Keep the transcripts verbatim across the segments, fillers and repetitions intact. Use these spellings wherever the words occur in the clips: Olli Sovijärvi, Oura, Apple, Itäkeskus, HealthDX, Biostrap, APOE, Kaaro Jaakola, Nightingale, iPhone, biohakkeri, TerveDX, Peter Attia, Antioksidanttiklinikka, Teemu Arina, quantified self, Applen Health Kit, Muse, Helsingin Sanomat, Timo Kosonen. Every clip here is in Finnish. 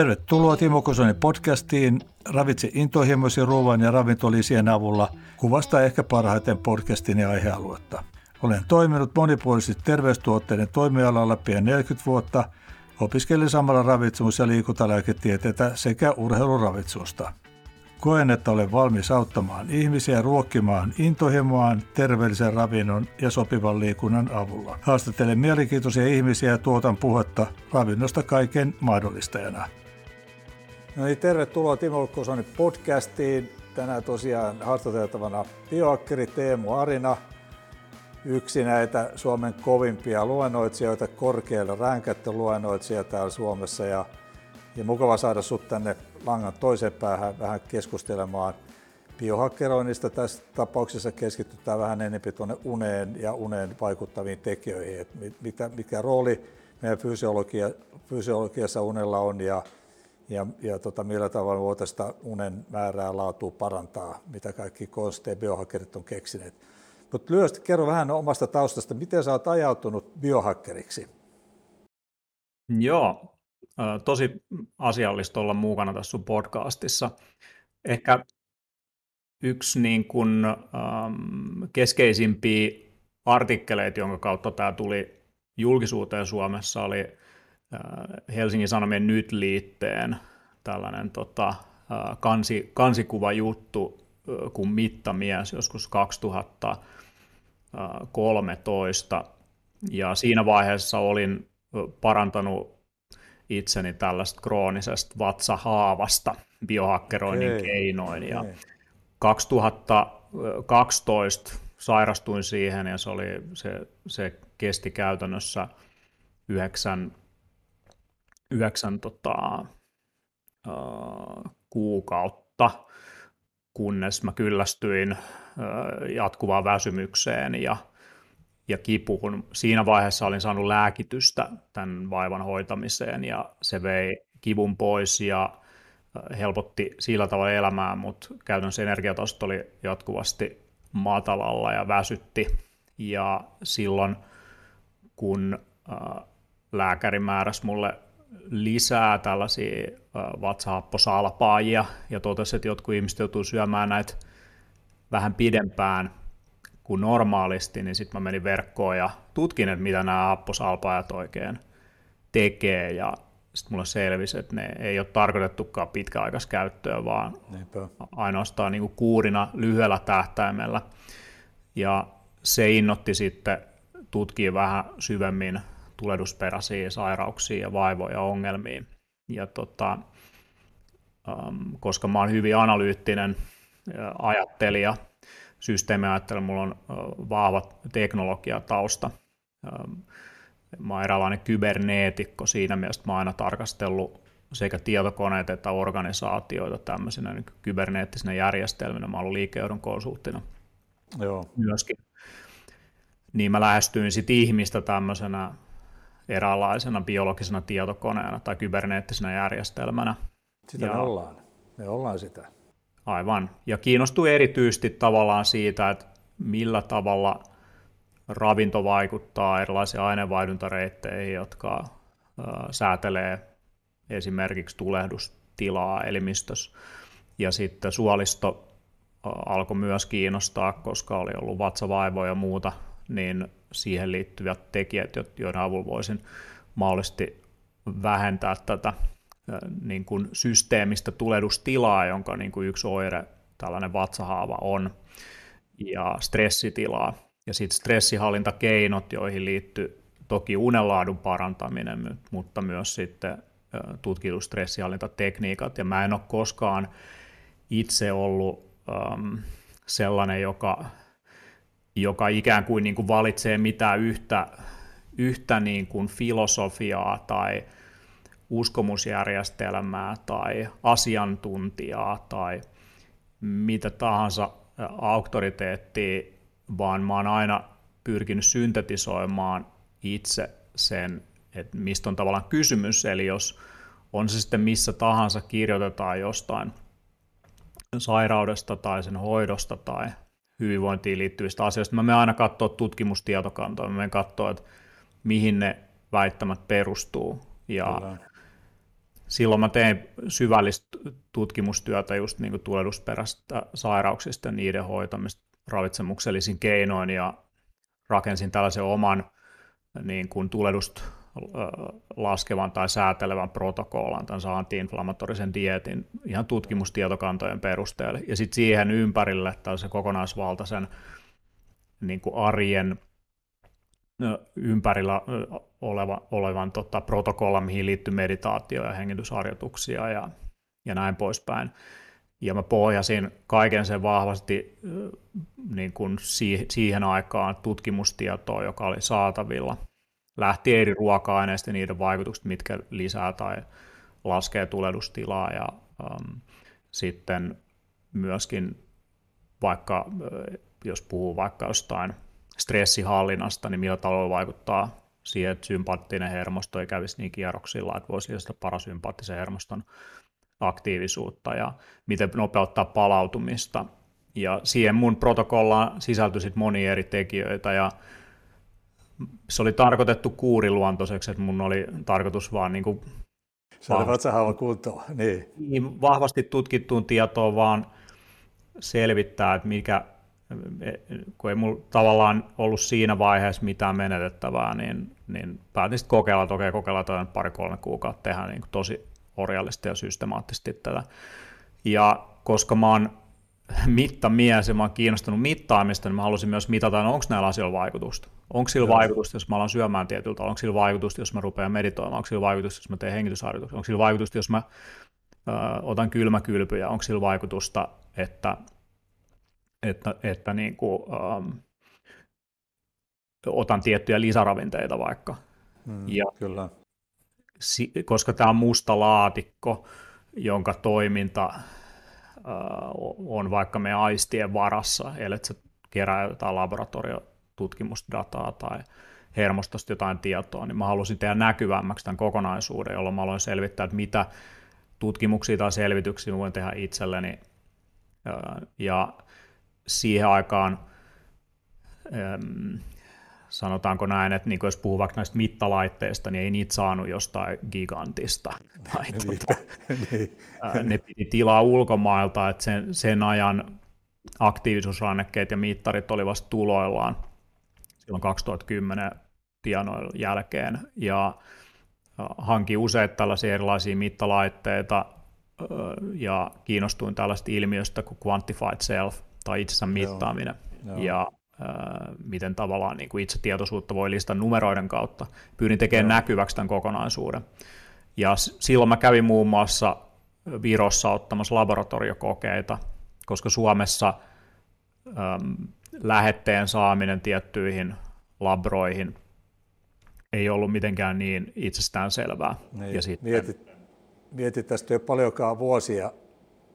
Tervetuloa Timo Kosonen podcastiin. Ravitse intohimoisi ruoan ja ravintolisien avulla. Kuvastaa ehkä parhaiten podcastin ja aihealuetta. Olen toiminut monipuolisesti terveystuotteiden toimialalla pian neljäkymmentä vuotta. Opiskelin samalla ravitsemus- ja liikuntalääketieteitä sekä urheiluravitsusta. Koen, että olen valmis auttamaan ihmisiä ruokkimaan intohimoaan terveellisen ravinnon ja sopivan liikunnan avulla. Haastattelen mielenkiintoisia ihmisiä ja tuotan puhetta ravinnosta kaiken mahdollistajana. No niin, tervetuloa Timo Kosonen podcastiin. Tänään tosiaan haastateltavana biohaakkeri Teemu Arina, yksi näitä Suomen kovimpia luennoitsijoita, korkealle ränkätty luennoitsija täällä Suomessa. Ja, ja mukava saada sut tänne langan toiseen päähän vähän keskustelemaan biohakkeroinnista. Tässä tapauksessa keskitytään vähän enemmän tuonne uneen ja uneen vaikuttaviin tekijöihin. Mitä, mikä rooli meidän fysiologia, fysiologiassa unella on ja, ja, ja tota, millä tavalla voitaisiin unen määrää laatua parantaa, mitä kaikki konsteja biohakkerit on keksineet. Mutta lyhyesti kerro vähän omasta taustasta, miten sä oot ajautunut biohakkeriksi? Joo, tosi asiallista olla mukana tässä sun podcastissa. Ehkä yksi niin kun, ähm, keskeisimpiä artikkeleita, jonka kautta tämä tuli julkisuuteen Suomessa, oli äh, Helsingin Sanomien Nyt-liitteen tällainen tota, äh, kansi, kansikuvajuttu äh, kuin mittamies joskus kaksituhattakolmetoista. Ja siinä vaiheessa olin parantanut itseni tällaista kroonisesta vatsahaavasta biohakkeroinnin okay. keinoin. Ja okay. kaksituhattakaksitoista sairastuin siihen ja se, oli, se, se kesti käytännössä yhdeksän, yhdeksän tota, uh, kuukautta, kunnes mä kyllästyin uh, jatkuvaan väsymykseen ja ja kipuun. Siinä vaiheessa olin saanut lääkitystä tämän vaivan hoitamiseen ja se vei kivun pois ja helpotti sillä tavalla elämää, mutta käytännössä energiatasot oli jatkuvasti matalalla ja väsytti. Ja silloin kun lääkäri määräsi mulle lisää tällaisia vatsahapposalpaajia ja totesi, että jotkut ihmiset joutuu syömään näitä vähän pidempään kuin normaalisti, niin sitten mä menin verkkoon ja tutkin, että mitä nämä happosalpaajat oikein tekee, ja sitten mulla selvisi, että ne ei ole tarkoitettukaan pitkäaikaiskäyttöön, vaan Neipä. ainoastaan niin kuin kuurina lyhyellä tähtäimellä, ja se innotti sitten tutkia vähän syvemmin tulehdusperäisiä sairauksia ja vaivoja ja ongelmia, ja tota, koska mä oon hyvin analyyttinen ajattelija, systeemiajattelu, mulla on vahva teknologiatausta. Mä oon eräänlainen kyberneetikko, siinä mielessä mä oon aina tarkastellut sekä tietokoneita että organisaatioita tämmöisenä niin kyberneettisenä järjestelminä. Mä oon ollut liikejohdon konsulttina Joo. myöskin. Niin mä lähestyin sit ihmistä tämmöisenä eräänlaisena biologisena tietokoneena tai kyberneettisenä järjestelmänä. Sitä ja... me ollaan, me ollaan sitä. Aivan. Ja kiinnostui erityisesti tavallaan siitä, että millä tavalla ravinto vaikuttaa erilaisiin aineenvaihduntareitteihin, jotka säätelee esimerkiksi tulehdustilaa elimistössä. Ja sitten suolisto alkoi myös kiinnostaa, koska oli ollut vatsavaivoja ja muuta, niin siihen liittyvät tekijät, joiden avulla voisin mahdollisesti vähentää tätä niin kuin systeemistä tulehdustilaa, jonka niin kuin yksi oire tällainen vatsahaava on, ja stressitilaa. Ja sitten stressihallintakeinot, joihin liittyy toki unenlaadun parantaminen, mutta myös sitten tutkitut stressihallintatekniikat. Ja mä en ole koskaan itse ollut äm, sellainen, joka, joka ikään kuin, niin kuin valitsee mitään yhtä, yhtä niin kuin filosofiaa tai uskomusjärjestelmää tai asiantuntijaa tai mitä tahansa auktoriteettia, vaan mä oon aina pyrkinyt syntetisoimaan itse sen, että mistä on tavallaan kysymys, eli jos on se sitten missä tahansa kirjoitetaan jostain sairaudesta tai sen hoidosta tai hyvinvointiin liittyvistä asioista, mä menen aina katsoa tutkimustietokantaa, mä menen katsoa, että mihin ne väittämät perustuu ja Kyllä. silloin mä tein syvällistä tutkimustyötä just niin kuin tulehdusperäisistä sairauksista ja niiden hoitamista ravitsemuksellisin keinoin ja rakensin tällaisen oman niin kuin tulehdusta laskevan tai säätelevän protokollan, tämän anti-inflammatorisen dieetin ihan tutkimustietokantojen perusteella. Ja sitten siihen ympärille tällaisen kokonaisvaltaisen niin kuin arjen ympärillä oleva, olevan tota, protokolla, mihin liittyy meditaatio ja hengitysharjoituksia ja, ja näin poispäin. Ja mä pohjasin kaiken sen vahvasti niin kuin siihen aikaan tutkimustietoa, joka oli saatavilla. Lähti eri ruoka-aineista niiden vaikutukset, mitkä lisää tai laskee tulehdustilaa ja ähm, sitten myöskin vaikka, jos puhuu vaikka jostain stressihallinnasta, niin millä tavalla vaikuttaa siihen, että sympaattinen hermosto ei kävisi niin kierroksilla, että voisi lisätä parasympaattisen hermoston aktiivisuutta ja miten nopeuttaa palautumista. Ja siihen mun protokollaan sisältyi sit monia eri tekijöitä ja se oli tarkoitettu kuuriluontoiseksi, että mun oli tarkoitus vaan niin kuin vahvasti, niin. Niin, vahvasti tutkittuun tietoon vaan selvittää, että mikä, kun ei mulla tavallaan ollut siinä vaiheessa mitään menetettävää, niin, niin päätin sitten kokeilla, että okei, kokeillaan pari-kolme kuukautta tehdä niin kuin tosi orjallisesti ja systemaattisesti tätä. Ja koska mä oon mittamies ja mä oon kiinnostunut mittaamista, niin mä halusin myös mitata, onko näillä asioilla vaikutusta. Onko sillä vaikutusta, jos mä alan syömään tietyllä tavalla? Onko sillä vaikutusta, jos mä rupean meditoimaan? Onko sillä vaikutusta, jos mä teen hengitysharjoituksia? Onko sillä vaikutusta, jos mä ö, otan kylmäkylpyjä? Onko sillä vaikutusta, että, että, että niin kuin, ö, otan tiettyjä lisäravinteita vaikka? Mm, ja, kyllä. Si, koska tämä on musta laatikko, jonka toiminta ö, on vaikka meidän aistien varassa, eli että sä kerää jotain laboratorio tutkimusdataa tai hermostosta jotain tietoa, niin mä halusin tehdä näkyvämmäksi tämän kokonaisuuden, jolloin mä aloin selvittää, että mitä tutkimuksia tai selvityksiä mä voin tehdä itselleni. Ja siihen aikaan, sanotaanko näin, että jos puhuu vaikka näistä mittalaitteista, niin ei niitä saanut jostain gigantista. Ne piti tilaa ulkomailta, että sen, sen ajan aktiivisuusrannekkeet ja mittarit oli vasta tuloillaan silloin kaksituhattakymmenen tienoilla jälkeen ja hankin useita tällaisia erilaisia mittalaitteita ja kiinnostuin tällaista ilmiöstä kuin quantified self tai itsensä mittaaminen. Joo, joo. Ja äh, miten tavallaan niin kuin itse tietoisuutta voi lisätä numeroiden kautta. Pyydin tekemään joo. näkyväksi tämän kokonaisuuden. Ja silloin mä kävin muun muassa Virossa ottamassa laboratoriokokeita, koska Suomessa äm, lähetteen saaminen tiettyihin labroihin ei ollut mitenkään niin itsestäänselvää. Niin, ja sitten... mietit, mietit, tästä ei ole paljonkaan vuosia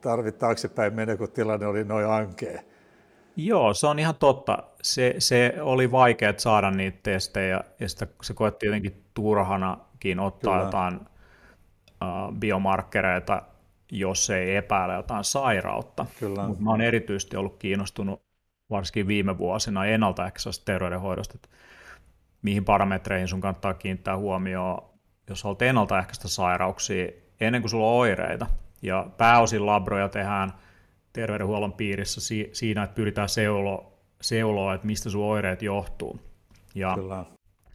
tarvit taaksepäin mennä, kun tilanne oli noin ankea. Joo, se on ihan totta. Se, se oli vaikea saada niitä testejä, ja sitä, se koettiin jotenkin turhanakin ottaa kyllä. jotain uh, biomarkkereita, jos ei epäile jotain sairautta. Mutta mä oon erityisesti ollut kiinnostunut varsinkin viime vuosina ennaltaehkäisestä terveydenhoidosta, että mihin parametreihin sun kannattaa kiinnittää huomioon, jos haluat ennaltaehkäistä sairauksia ennen kuin sulla on oireita. Ja pääosin labroja tehdään terveydenhuollon piirissä si- siinä, että pyritään seuloa, seuloa, että mistä sun oireet johtuu. Ja kyllä.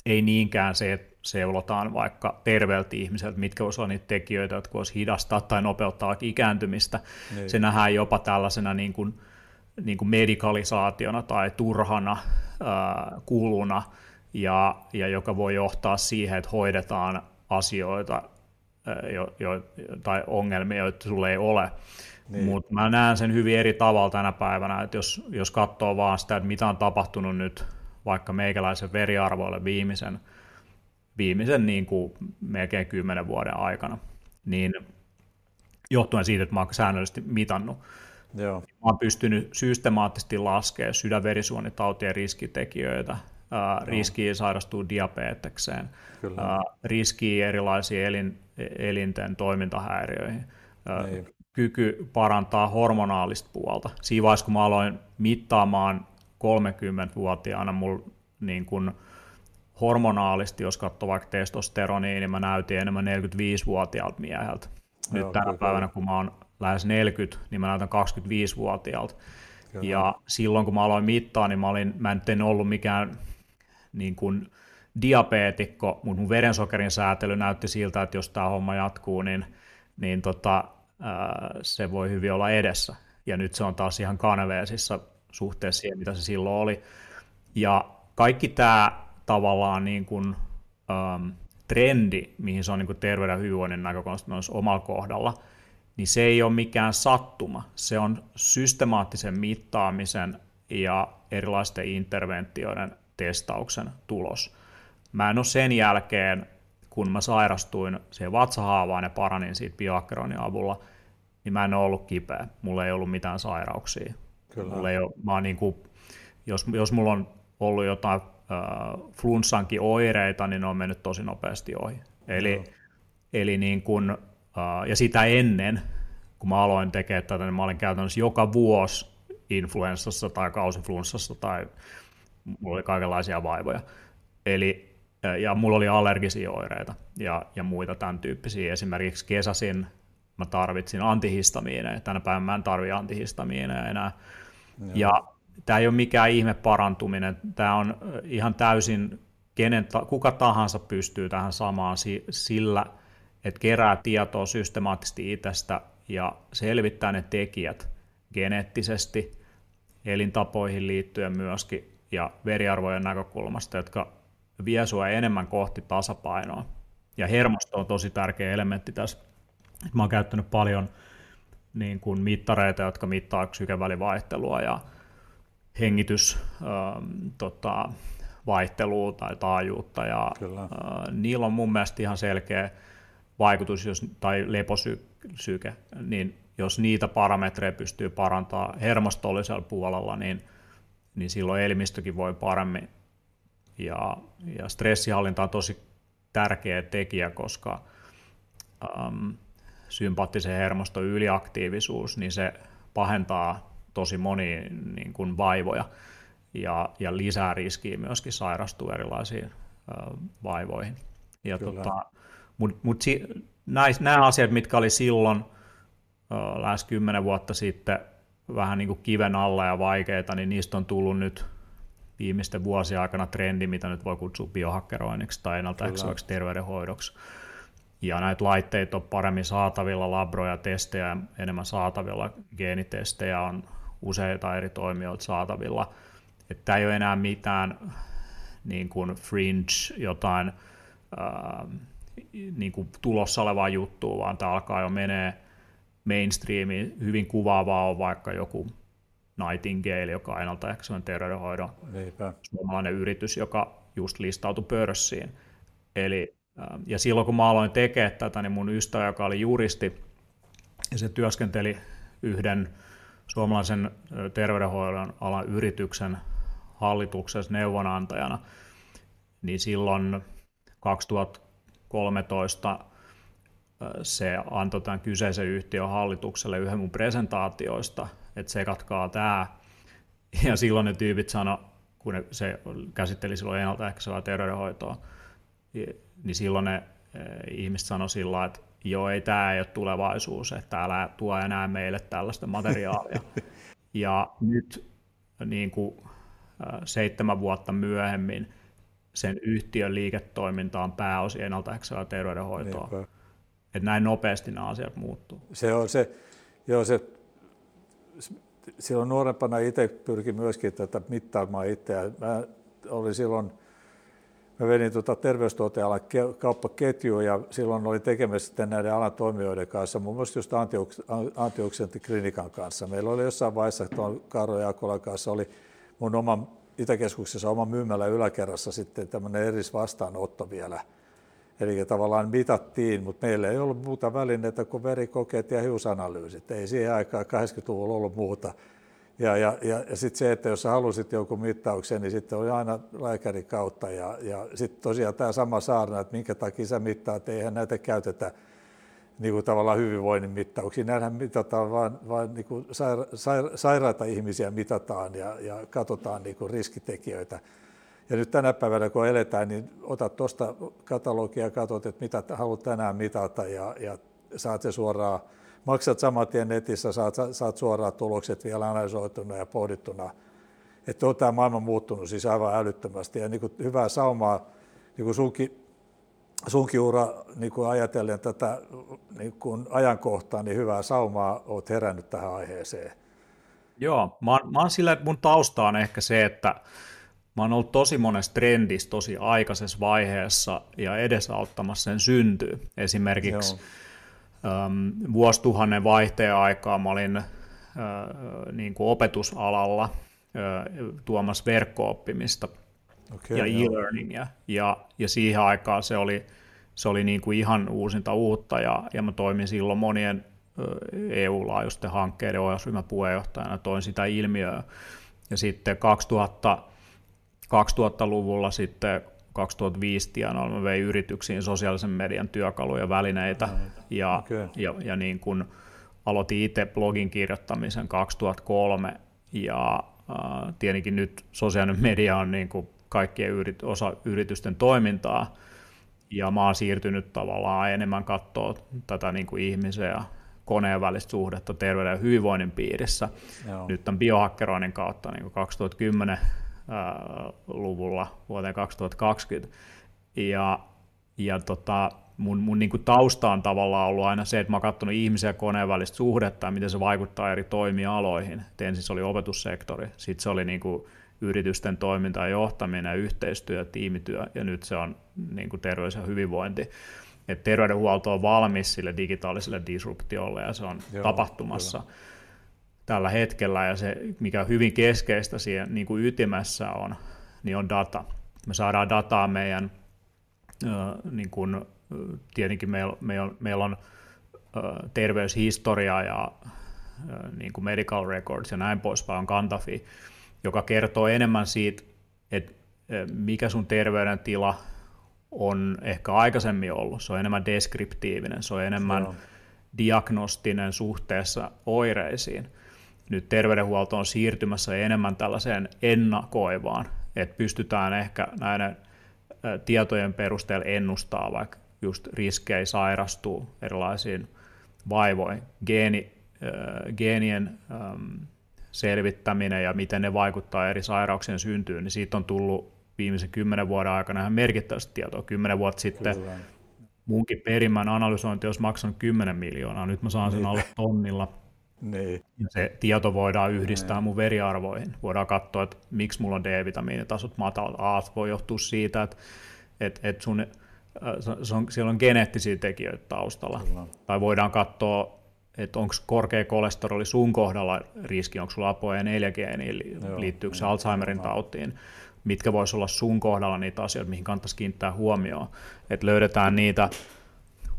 ei niinkään se, että seulotaan vaikka terveeltä ihmiseltä, mitkä voisivat olla niitä tekijöitä, jotka voisivat hidastaa tai nopeuttaa ikääntymistä. Niin. Se nähdään jopa tällaisena niin kuin, niin kuin medikalisaationa tai turhana äh, kuluna, ja, ja joka voi johtaa siihen, että hoidetaan asioita äh, jo, jo, tai ongelmia, joita sulle ei ole. Niin. Mutta mä näen sen hyvin eri tavalla tänä päivänä, että jos, jos katsoo vaan sitä, että mitä on tapahtunut nyt vaikka meikäläisen veriarvoille viimeisen, viimeisen niin kuin melkein kymmenen vuoden aikana, niin johtuen siitä, että mä oon säännöllisesti mitannut, joo. mä oon pystynyt systemaattisesti laskemaan sydänverisuonitautien riskitekijöitä, ää, riskiä sairastua diabetekseen, ää, riskiä erilaisiin elin, elinten toimintahäiriöihin, ää, kyky parantaa hormonaalista puolta. Siinä vaiheessa, kun mä aloin mittaamaan kolmekymmentävuotiaana mulla niin kun hormonaalisti, jos katsoo vaikka testosteroniin, niin mä näytin enemmän neljäkymmentäviisivuotiaalta mieheltä. Nyt Joo, tänä päivänä, kun mä oon lähes neljäkymmentä, niin mä näytän kaksikymmentäviisivuotiaalta. Joo. Ja silloin, kun mä aloin mittaa, niin mä, olin, mä nyt en ollut mikään niin kuin diabeetikko, mutta mun verensokerin säätely näytti siltä, että jos tämä homma jatkuu, niin, niin tota, ää, se voi hyvin olla edessä. Ja nyt se on taas ihan kanveesissa suhteessa siihen, mitä se silloin oli. Ja kaikki tämä tavallaan niin kuin, äm, trendi, mihin se on niin kuin terveyden ja hyvinvoinnin näkökulmasta myös omalla kohdalla, niin se ei ole mikään sattuma. Se on systemaattisen mittaamisen ja erilaisten interventioiden testauksen tulos. Mä en ole sen jälkeen, kun mä sairastuin siihen vatsahaavaan ja paranin siitä biohackeroinnin avulla, niin mä en ole ollut kipeä. Mulla ei ollut mitään sairauksia. Kyllä. Mulla ei ole, mä oon niin kuin, jos, jos mulla on ollut jotain äh, flunssankin oireita, niin ne on mennyt tosi nopeasti ohi. Eli, no. eli niin kuin, äh, ja sitä ennen, kun mä aloin tekemään tätä, niin mä olin käytännössä joka vuosi influenssassa tai kausiflunssassa tai mulla oli kaikenlaisia vaivoja. Eli, ja mulla oli allergisia oireita ja, ja muita tämän tyyppisiä. Esimerkiksi kesäsin mä tarvitsin antihistamiineja. Tänä päivänä mä en tarvitse antihistamiineja enää. Joo. Ja tämä ei ole mikään ihme parantuminen. Tämä on ihan täysin, kenen, kuka tahansa pystyy tähän samaan sillä, että kerää tietoa systemaattisesti itsestä ja selvittää ne tekijät geneettisesti, elintapoihin liittyen myöskin ja veriarvojen näkökulmasta, jotka vie sua enemmän kohti tasapainoa. Ja hermosto on tosi tärkeä elementti tässä. Mä oon käyttänyt paljon niin kuin mittareita, jotka mittaa sykevälivaihtelua ja hengitysvaihtelua ähm, tota, tai taajuutta. Ja, äh, niillä on mun mielestä ihan selkeä vaikutus, jos, tai leposyke, niin jos niitä parametreja pystyy parantamaan hermostollisella puolella, niin niin silloin elimistökin voi paremmin. Ja, ja stressihallinta on tosi tärkeä tekijä, koska äm, sympaattisen hermoston yliaktiivisuus, niin se pahentaa tosi monia niin kuin vaivoja ja, ja lisää riskiä myöskin sairastua erilaisiin äh, vaivoihin. Ja tota, mutta mut si, nämä asiat, mitkä oli silloin äh, lähes kymmenen vuotta sitten, vähän niin kuin kiven alla ja vaikeita, niin niistä on tullut nyt viimeisten vuosien aikana trendi, mitä nyt voi kutsua biohakkeroinniksi tai ennaltaehkäiseväksi terveydenhoidoksi. Ja näitä laitteita on paremmin saatavilla, labroja, testejä enemmän saatavilla, geenitestejä on useita eri toimijoita saatavilla. Että tämä ei ole enää mitään niin kuin fringe, jotain ää, niin kuin tulossa olevaa juttua, vaan tämä alkaa jo menee mainstreamiin. Hyvin kuvaavaa on vaikka joku Nightingale, joka on ennaltaehkäisevän terveydenhoidon Eipä. suomalainen yritys, joka just listautui pörssiin. Eli, ja silloin kun mä aloin tekemään tätä, niin mun ystävä, joka oli juristi, ja se työskenteli yhden suomalaisen terveydenhoidon alan yrityksen hallituksessa neuvonantajana, niin silloin kaksituhattakolmetoista se antoi tämän kyseisen yhtiön hallitukselle yhden mun presentaatioista, että sekatkaa tämä. Ja silloin ne tyypit sanoi, kun se käsitteli silloin ennaltaehkäisevää terveydenhoitoa, niin silloin ne ihmiset sanoi sillä, että joo, ei tämä ei ole tulevaisuus, että älä tuo enää meille tällaista materiaalia. Ja nyt niin kuin seitsemän vuotta myöhemmin sen yhtiön liiketoiminta on pääosin ennaltaehkäisevää terveydenhoitoa. Niinpä. Että näin nopeasti nämä asiat muuttuu. Se on se, joo se, silloin nuorempana itse pyrki myöskin tätä mittaamaan itseään. Mä olin silloin, mä vedin tuota terveystuotealan kauppaketjua ja silloin olin tekemässä näiden alan toimijoiden kanssa, muun muassa just Antioksidanttiklinikan kanssa. Meillä oli jossain vaiheessa, tuon Kaaro Jaakolan kanssa oli mun oman Itäkeskuksessa oman myymälä yläkerrassa sitten tämmöinen erisvastaanotto vielä. Eli tavallaan mitattiin, mutta meillä ei ollut muuta välineitä kuin verikokeet ja hiusanalyysit. Ei siihen aikaan kahdeksankymmentäluvulla ollut muuta. Ja, ja, ja, ja sitten se, että jos sä halusit jonkun mittauksen, niin sitten oli aina lääkärin kautta. Ja, ja sitten tosiaan tämä sama saarna, että minkä takia sä mittaat, eihän näitä käytetä niin kuin tavallaan hyvinvoinnin mittauksiin. Näinhän mitataan vaan, vaan niin kuin saira, saira, sairaita ihmisiä mitataan ja, ja katsotaan niin kuin riskitekijöitä. Ja nyt tänä päivänä, kun eletään, niin ota tuosta katalogia ja katsot, että mitä haluat tänään mitata ja, ja saat se suoraan, maksat saman tien netissä, saat, saat suoraan tulokset vielä analysoituna ja pohdittuna. Että on tämä maailma muuttunut siis aivan älyttömästi. Ja niin kuin hyvää saumaa, niin kuin sunkin, sunkin ura niin kuin ajatellen tätä niin kuin ajankohtaa, niin hyvää saumaa olet herännyt tähän aiheeseen. Joo, mä oon, mä oon sillä, että mun tausta on ehkä se, että mä oon ollut tosi monessa trendissä tosi aikaisessa vaiheessa ja edesauttamassa sen syntyä. Esimerkiksi äm, vuosituhannen vaihteen aikaa mä olin äh, niin kuin opetusalalla äh, tuomassa verkko-oppimista okay, ja joo. e-learningia. Ja, ja siihen aikaan se oli, se oli niin kuin ihan uusinta uutta ja, ja mä toimin silloin monien E U-laajuisten hankkeiden ohjausryhmän puheenjohtajana, toin sitä ilmiöä. Ja sitten kaksituhatta, kaksituhattaluvulla sitten kaksituhattaviisi tienoilla mä vein yrityksiin sosiaalisen median työkaluja, välineitä ja, okay. ja, ja niin kun aloitin itse blogin kirjoittamisen kaksituhattakolme ja äh, tietenkin nyt sosiaalinen media on niin kun kaikkien yrit, osa yritysten toimintaa ja mä oon siirtynyt tavallaan enemmän katsoa tätä niin kun ihmisen ja koneen välistä suhdetta terveyden ja hyvinvoinnin piirissä. Joo. Nyt tämän biohakkeroinnin kautta niin kaksituhattakymmenen luvulla vuoteen kaksituhattakaksikymmentä. Ja, ja tota, mun, mun niin kuin tausta on tavallaan ollut aina se, että mä oon katsonut ihmisen ja koneen välistä suhdetta ja miten se vaikuttaa eri toimialoihin. Et ensin se oli opetussektori, sitten se oli niin kuin yritysten toiminta ja johtaminen, yhteistyö, tiimityö ja nyt se on niin kuin terveys ja hyvinvointi. Että terveydenhuolto on valmis sille digitaaliselle disruptiolle ja se on Joo, tapahtumassa kyllä. tällä hetkellä ja se, mikä on hyvin keskeistä siinä niin kuin ytimessä on, niin on data. Me saadaan dataa meidän, niin kuin, tietenkin meillä, meillä, meillä on terveyshistoria ja niin kuin medical records ja näin poispäin on Kanta piste fi, joka kertoo enemmän siitä, että mikä sun terveydentila on ehkä aikaisemmin ollut, se on enemmän deskriptiivinen, se on enemmän Joo. diagnostinen suhteessa oireisiin. Nyt terveydenhuolto on siirtymässä enemmän tällaiseen ennakoivaan, että pystytään ehkä näiden tietojen perusteella ennustaa vaikka just riskejä sairastua erilaisiin vaivoihin, Geeni, äh, geenien ähm, selvittäminen ja miten ne vaikuttaa eri sairauksien syntyyn, niin siitä on tullut viimeisen kymmenen vuoden aikana ihan merkittävästi tietoa. Kymmenen vuotta sitten Kyllä. munkin perimän analysointi olisi maksanut kymmenen miljoonaa, nyt mä saan sen alle tonnilla. Niin. Se tieto voidaan yhdistää niin. mun veriarvoihin. Voidaan katsoa, että miksi mulla on D-vitamiinitasot matalat. A voi johtua siitä, että, että, että sun, se on, siellä on geneettisiä tekijöitä taustalla. Kyllä. Tai voidaan katsoa, että onko korkea kolesteroli sun kohdalla riski, onko sulla A P O E neljä geeniin, liittyykö se Alzheimerin tautiin. Mitkä voisi olla sun kohdalla niitä asioita, mihin kannattaisi kiinnittää huomioon, että löydetään niitä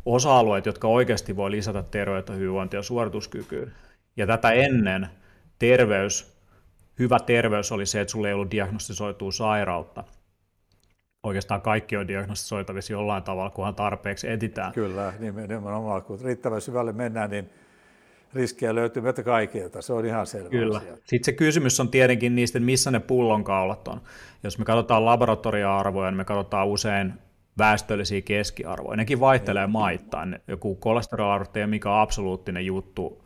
osa-alueita, jotka oikeasti voi lisätä terveyttä, hyvinvointia ja suorituskykyä. Ja tätä ennen terveys, hyvä terveys oli se, että sulla ei ollut diagnostisoitua sairautta. Oikeastaan kaikki on diagnostisoitavissa jollain tavalla, kunhan tarpeeksi etitään. Kyllä, nimenomaan. Kun riittävän syvälle mennään, niin riskejä löytyy meiltä kaikilta, se on ihan selvä Kyllä. asia. Sitten se kysymys on tietenkin niistä, missä ne pullonkaulat on. Jos me katsotaan laboratoria-arvoja, niin me katsotaan usein väestöllisiä keskiarvoja. Nekin vaihtelee maittain. Joku kolesteroliarvo ei ole mikään absoluuttinen juttu.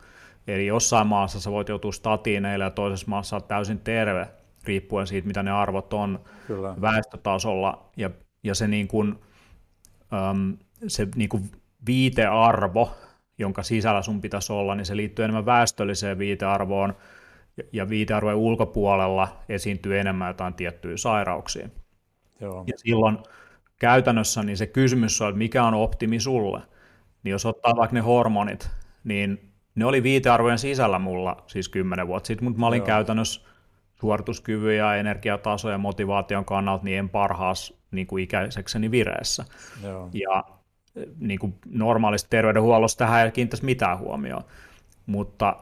Eli jossain maassa sä voit joutua statiineille ja toisessa maassa olet täysin terve, riippuen siitä, mitä ne arvot on Kyllä. väestötasolla. Ja, ja se, niin kuin, äm, se niin kuin viitearvo, jonka sisällä sun pitäisi olla, niin se liittyy enemmän väestölliseen viitearvoon, ja viitearvojen ulkopuolella esiintyy enemmän jotain tiettyjä sairauksia. Joo. Ja silloin käytännössä niin se kysymys on, että mikä on optimi sulle. Niin jos ottaa vaikka ne hormonit, niin ne oli viitearvojen sisällä mulla siis kymmenen vuotta sitten, mutta mä olin Joo. käytännössä suorituskyvyn ja energiatason ja motivaation kannalta niin en parhaas niin kuin ikäisekseni vireessä. Joo. Ja niin kuin normaalista terveydenhuollosta tähän ei kiinnittäisi mitään huomioon, mutta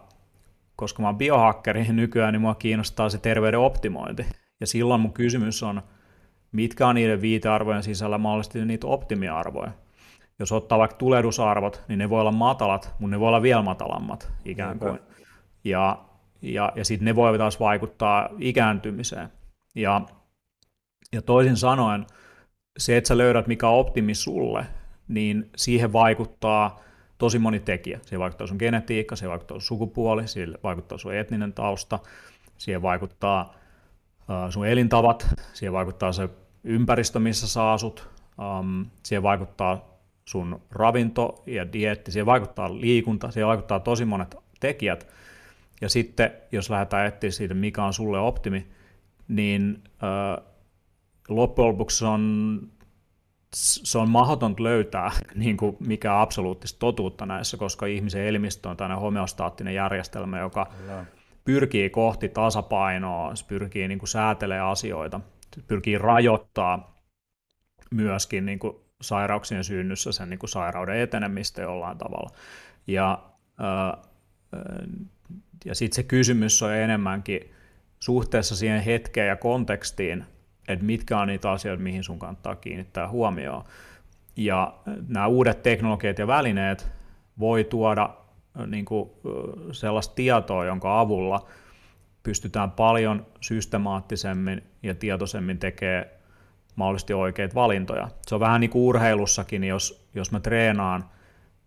koska mä oon biohakkeri nykyään, niin mua kiinnostaa se terveyden optimointi. Ja silloin mun kysymys on, mitkä on niiden viitearvojen sisällä mahdollisesti niitä optimiarvoja. Jos ottaa vaikka tulehdusarvot, niin ne voi olla matalat, mutta ne voi olla vielä matalammat ikään kuin. Ja, ja, ja sitten ne voi taas vaikuttaa ikääntymiseen. Ja, ja toisin sanoen, se, että sä löydät mikä on optimi sulle, niin siihen vaikuttaa tosi moni tekijä. Siihen vaikuttaa sun genetiikka, siihen vaikuttaa sun sukupuoli, siihen vaikuttaa sun etninen tausta, siihen vaikuttaa uh, sun elintavat, siihen vaikuttaa se ympäristö, missä sä asut, um, siihen vaikuttaa sun ravinto ja dieetti, siihen vaikuttaa liikunta, siihen vaikuttaa tosi monet tekijät. Ja sitten, jos lähdetään etsiä siitä, mikä on sulle optimi, niin uh, loppujen lopuksi on, se on mahdotonta löytää niin kuin mikään absoluuttista totuutta näissä, koska ihmisen elimistö on tämmöinen homeostaattinen järjestelmä, joka no. pyrkii kohti tasapainoa, se pyrkii niin kuin säätelemään asioita, se pyrkii rajoittaa myöskin niin kuin sairauksien synnyssä sen niin kuin sairauden etenemistä jollain tavalla. Ja, ja sitten se kysymys on enemmänkin suhteessa siihen hetkeen ja kontekstiin, että mitkä on niitä asioita, mihin sun kannattaa kiinnittää huomioon. Ja nämä uudet teknologiat ja välineet voi tuoda niin kuin sellaista tietoa, jonka avulla pystytään paljon systemaattisemmin ja tietoisemmin tekemään mahdollisesti oikeita valintoja. Se on vähän niin kuin urheilussakin, jos, jos mä treenaan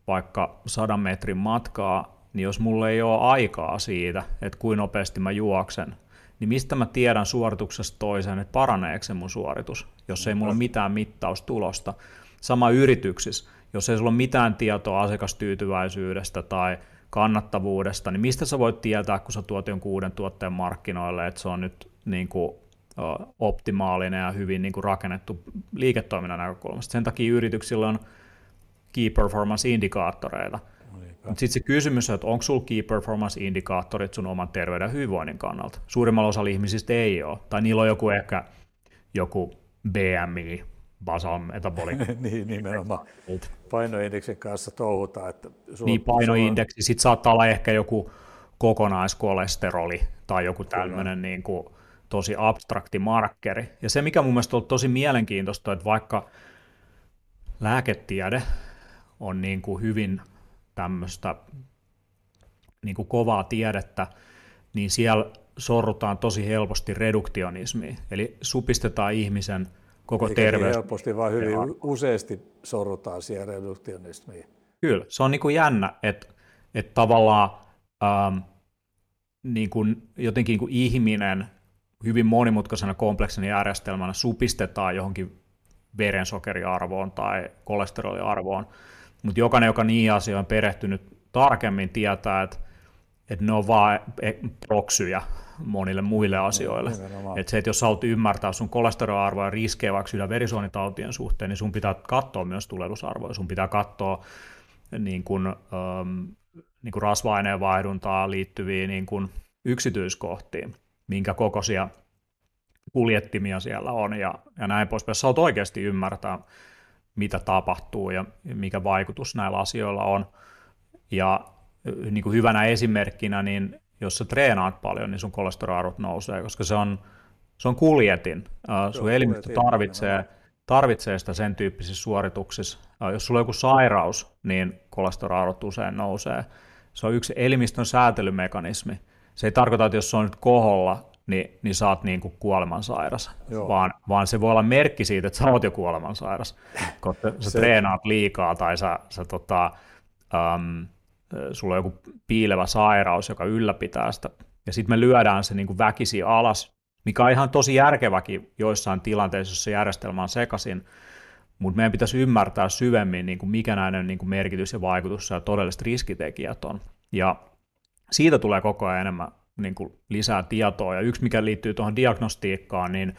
vaikka sadan metrin matkaa, niin jos mulla ei ole aikaa siitä, että kuinka nopeasti mä juoksen, niin mistä mä tiedän suorituksesta toiseen, että paraneeko se mun suoritus, jos ei mulla ole mitään mittaustulosta. Sama yrityksissä, jos ei sulla ole mitään tietoa asiakastyytyväisyydestä tai kannattavuudesta, niin mistä sä voit tietää, kun sä tuot jonkun uuden tuotteen markkinoille, että se on nyt niin kuin optimaalinen ja hyvin niin kuin rakennettu liiketoiminnan näkökulmasta. Sen takia yrityksillä on key performance-indikaattoreita. Sitten se kysymys on, että onko sulla key performance-indikaattorit sun oman terveyden ja hyvinvoinnin kannalta? Suurimmalla osalla ihmisistä ei ole, tai niillä on joku ehkä joku B M I, basal metabolic. Niin, nimenomaan. Painoindeksin kanssa touhutaan. Että sulla, niin, painoindeksi. Sulla... Sitten saattaa olla ehkä joku kokonaiskolesteroli tai joku tämmöinen niin kuin tosi abstrakti markkeri. Ja se, mikä mun mielestä on tosi mielenkiintoista, että vaikka lääketiede on niin kuin hyvin... tämmöistä niin kuin kovaa tiedettä, niin siellä sorrutaan tosi helposti reduktionismiin. Eli supistetaan ihmisen koko terveys. Eikä helposti, vaan hyvin useasti sorrutaan siihen reduktionismiin. Kyllä, se on niin kuin jännä, että, että tavallaan ähm, niin kuin jotenkin niin kuin ihminen hyvin monimutkaisena kompleksen järjestelmänä supistetaan johonkin verensokeriarvoon tai kolesteroliarvoon. Mutta jokainen, joka niihin asioihin on perehtynyt tarkemmin, tietää, että, että ne on vaan proksyjä monille muille asioille. Että se, että jos sä haluat ymmärtää sun kolesteroliarvoa ja riskejä vaikka sydänverisuonitautien suhteen, niin sun pitää katsoa myös tulehdusarvoja. Sun pitää katsoa niin kun, ähm, niin kun rasva-aineen vaihduntaan liittyviä niin kun yksityiskohtia, minkä kokoisia kuljettimia siellä on ja, ja näin poispäin. Sä haluat oikeasti ymmärtää, mitä tapahtuu ja mikä vaikutus näillä asioilla on. Ja niin kuin hyvänä esimerkkinä, niin jos sä treenaat paljon, niin sun kolesteroliarvot nousee, koska se on, se on kuljetin. Uh, sun elimistö tarvitsee, tarvitsee sitä sen tyyppisissä suorituksissa. Uh, jos sulla on joku sairaus, niin kolesteroliarvot usein nousee. Se on yksi elimistön säätelymekanismi. Se ei tarkoita, että jos se on nyt koholla, niin, niin sä oot niin kuin kuolemansairas, vaan, vaan se voi olla merkki siitä, että sä oot jo kuolemansairas, koska sä se... treenaat liikaa tai sä, sä tota, äm, sulla on joku piilevä sairaus, joka ylläpitää sitä, ja sitten me lyödään se niin kuin väkisin alas, mikä on ihan tosi järkeväkin joissain tilanteissa, jossa järjestelmä on sekaisin, mutta meidän pitäisi ymmärtää syvemmin, niin kuin mikä näiden niin kuin merkitys ja vaikutus ja todelliset riskitekijät on, ja siitä tulee koko ajan enemmän niin kuin lisää tietoa. Ja yksi, mikä liittyy tuohon diagnostiikkaan, niin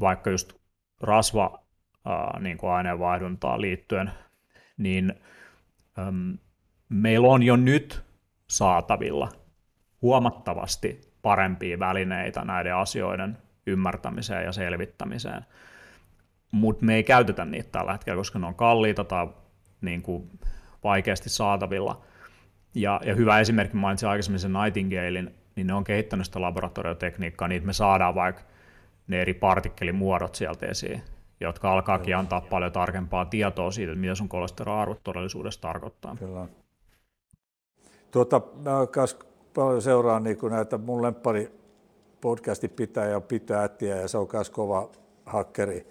vaikka just rasva ää, niin kuin aineenvaihduntaan liittyen, niin äm, meillä on jo nyt saatavilla huomattavasti parempia välineitä näiden asioiden ymmärtämiseen ja selvittämiseen, mutta me ei käytetä niitä tällä hetkellä, koska ne on kalliita tai niin kuin vaikeasti saatavilla. Ja, ja hyvä esimerkki, mainitsin aikaisemmin sen Nightingalein, niin ne on kehittänyt sitä laboratoriotekniikkaa, niin me saadaan vaikka ne eri partikkelimuodot sieltä esiin, jotka alkaakin Kyllä. antaa paljon tarkempaa tietoa siitä, mitä sun kolesteroliarvot todellisuudessa tarkoittaa. Kyllä. Tuota, mä myös paljon seuraan niin näitä, mun lemppari podcastin pitää ja Peter Attia, ja se on myös kova hakkeri.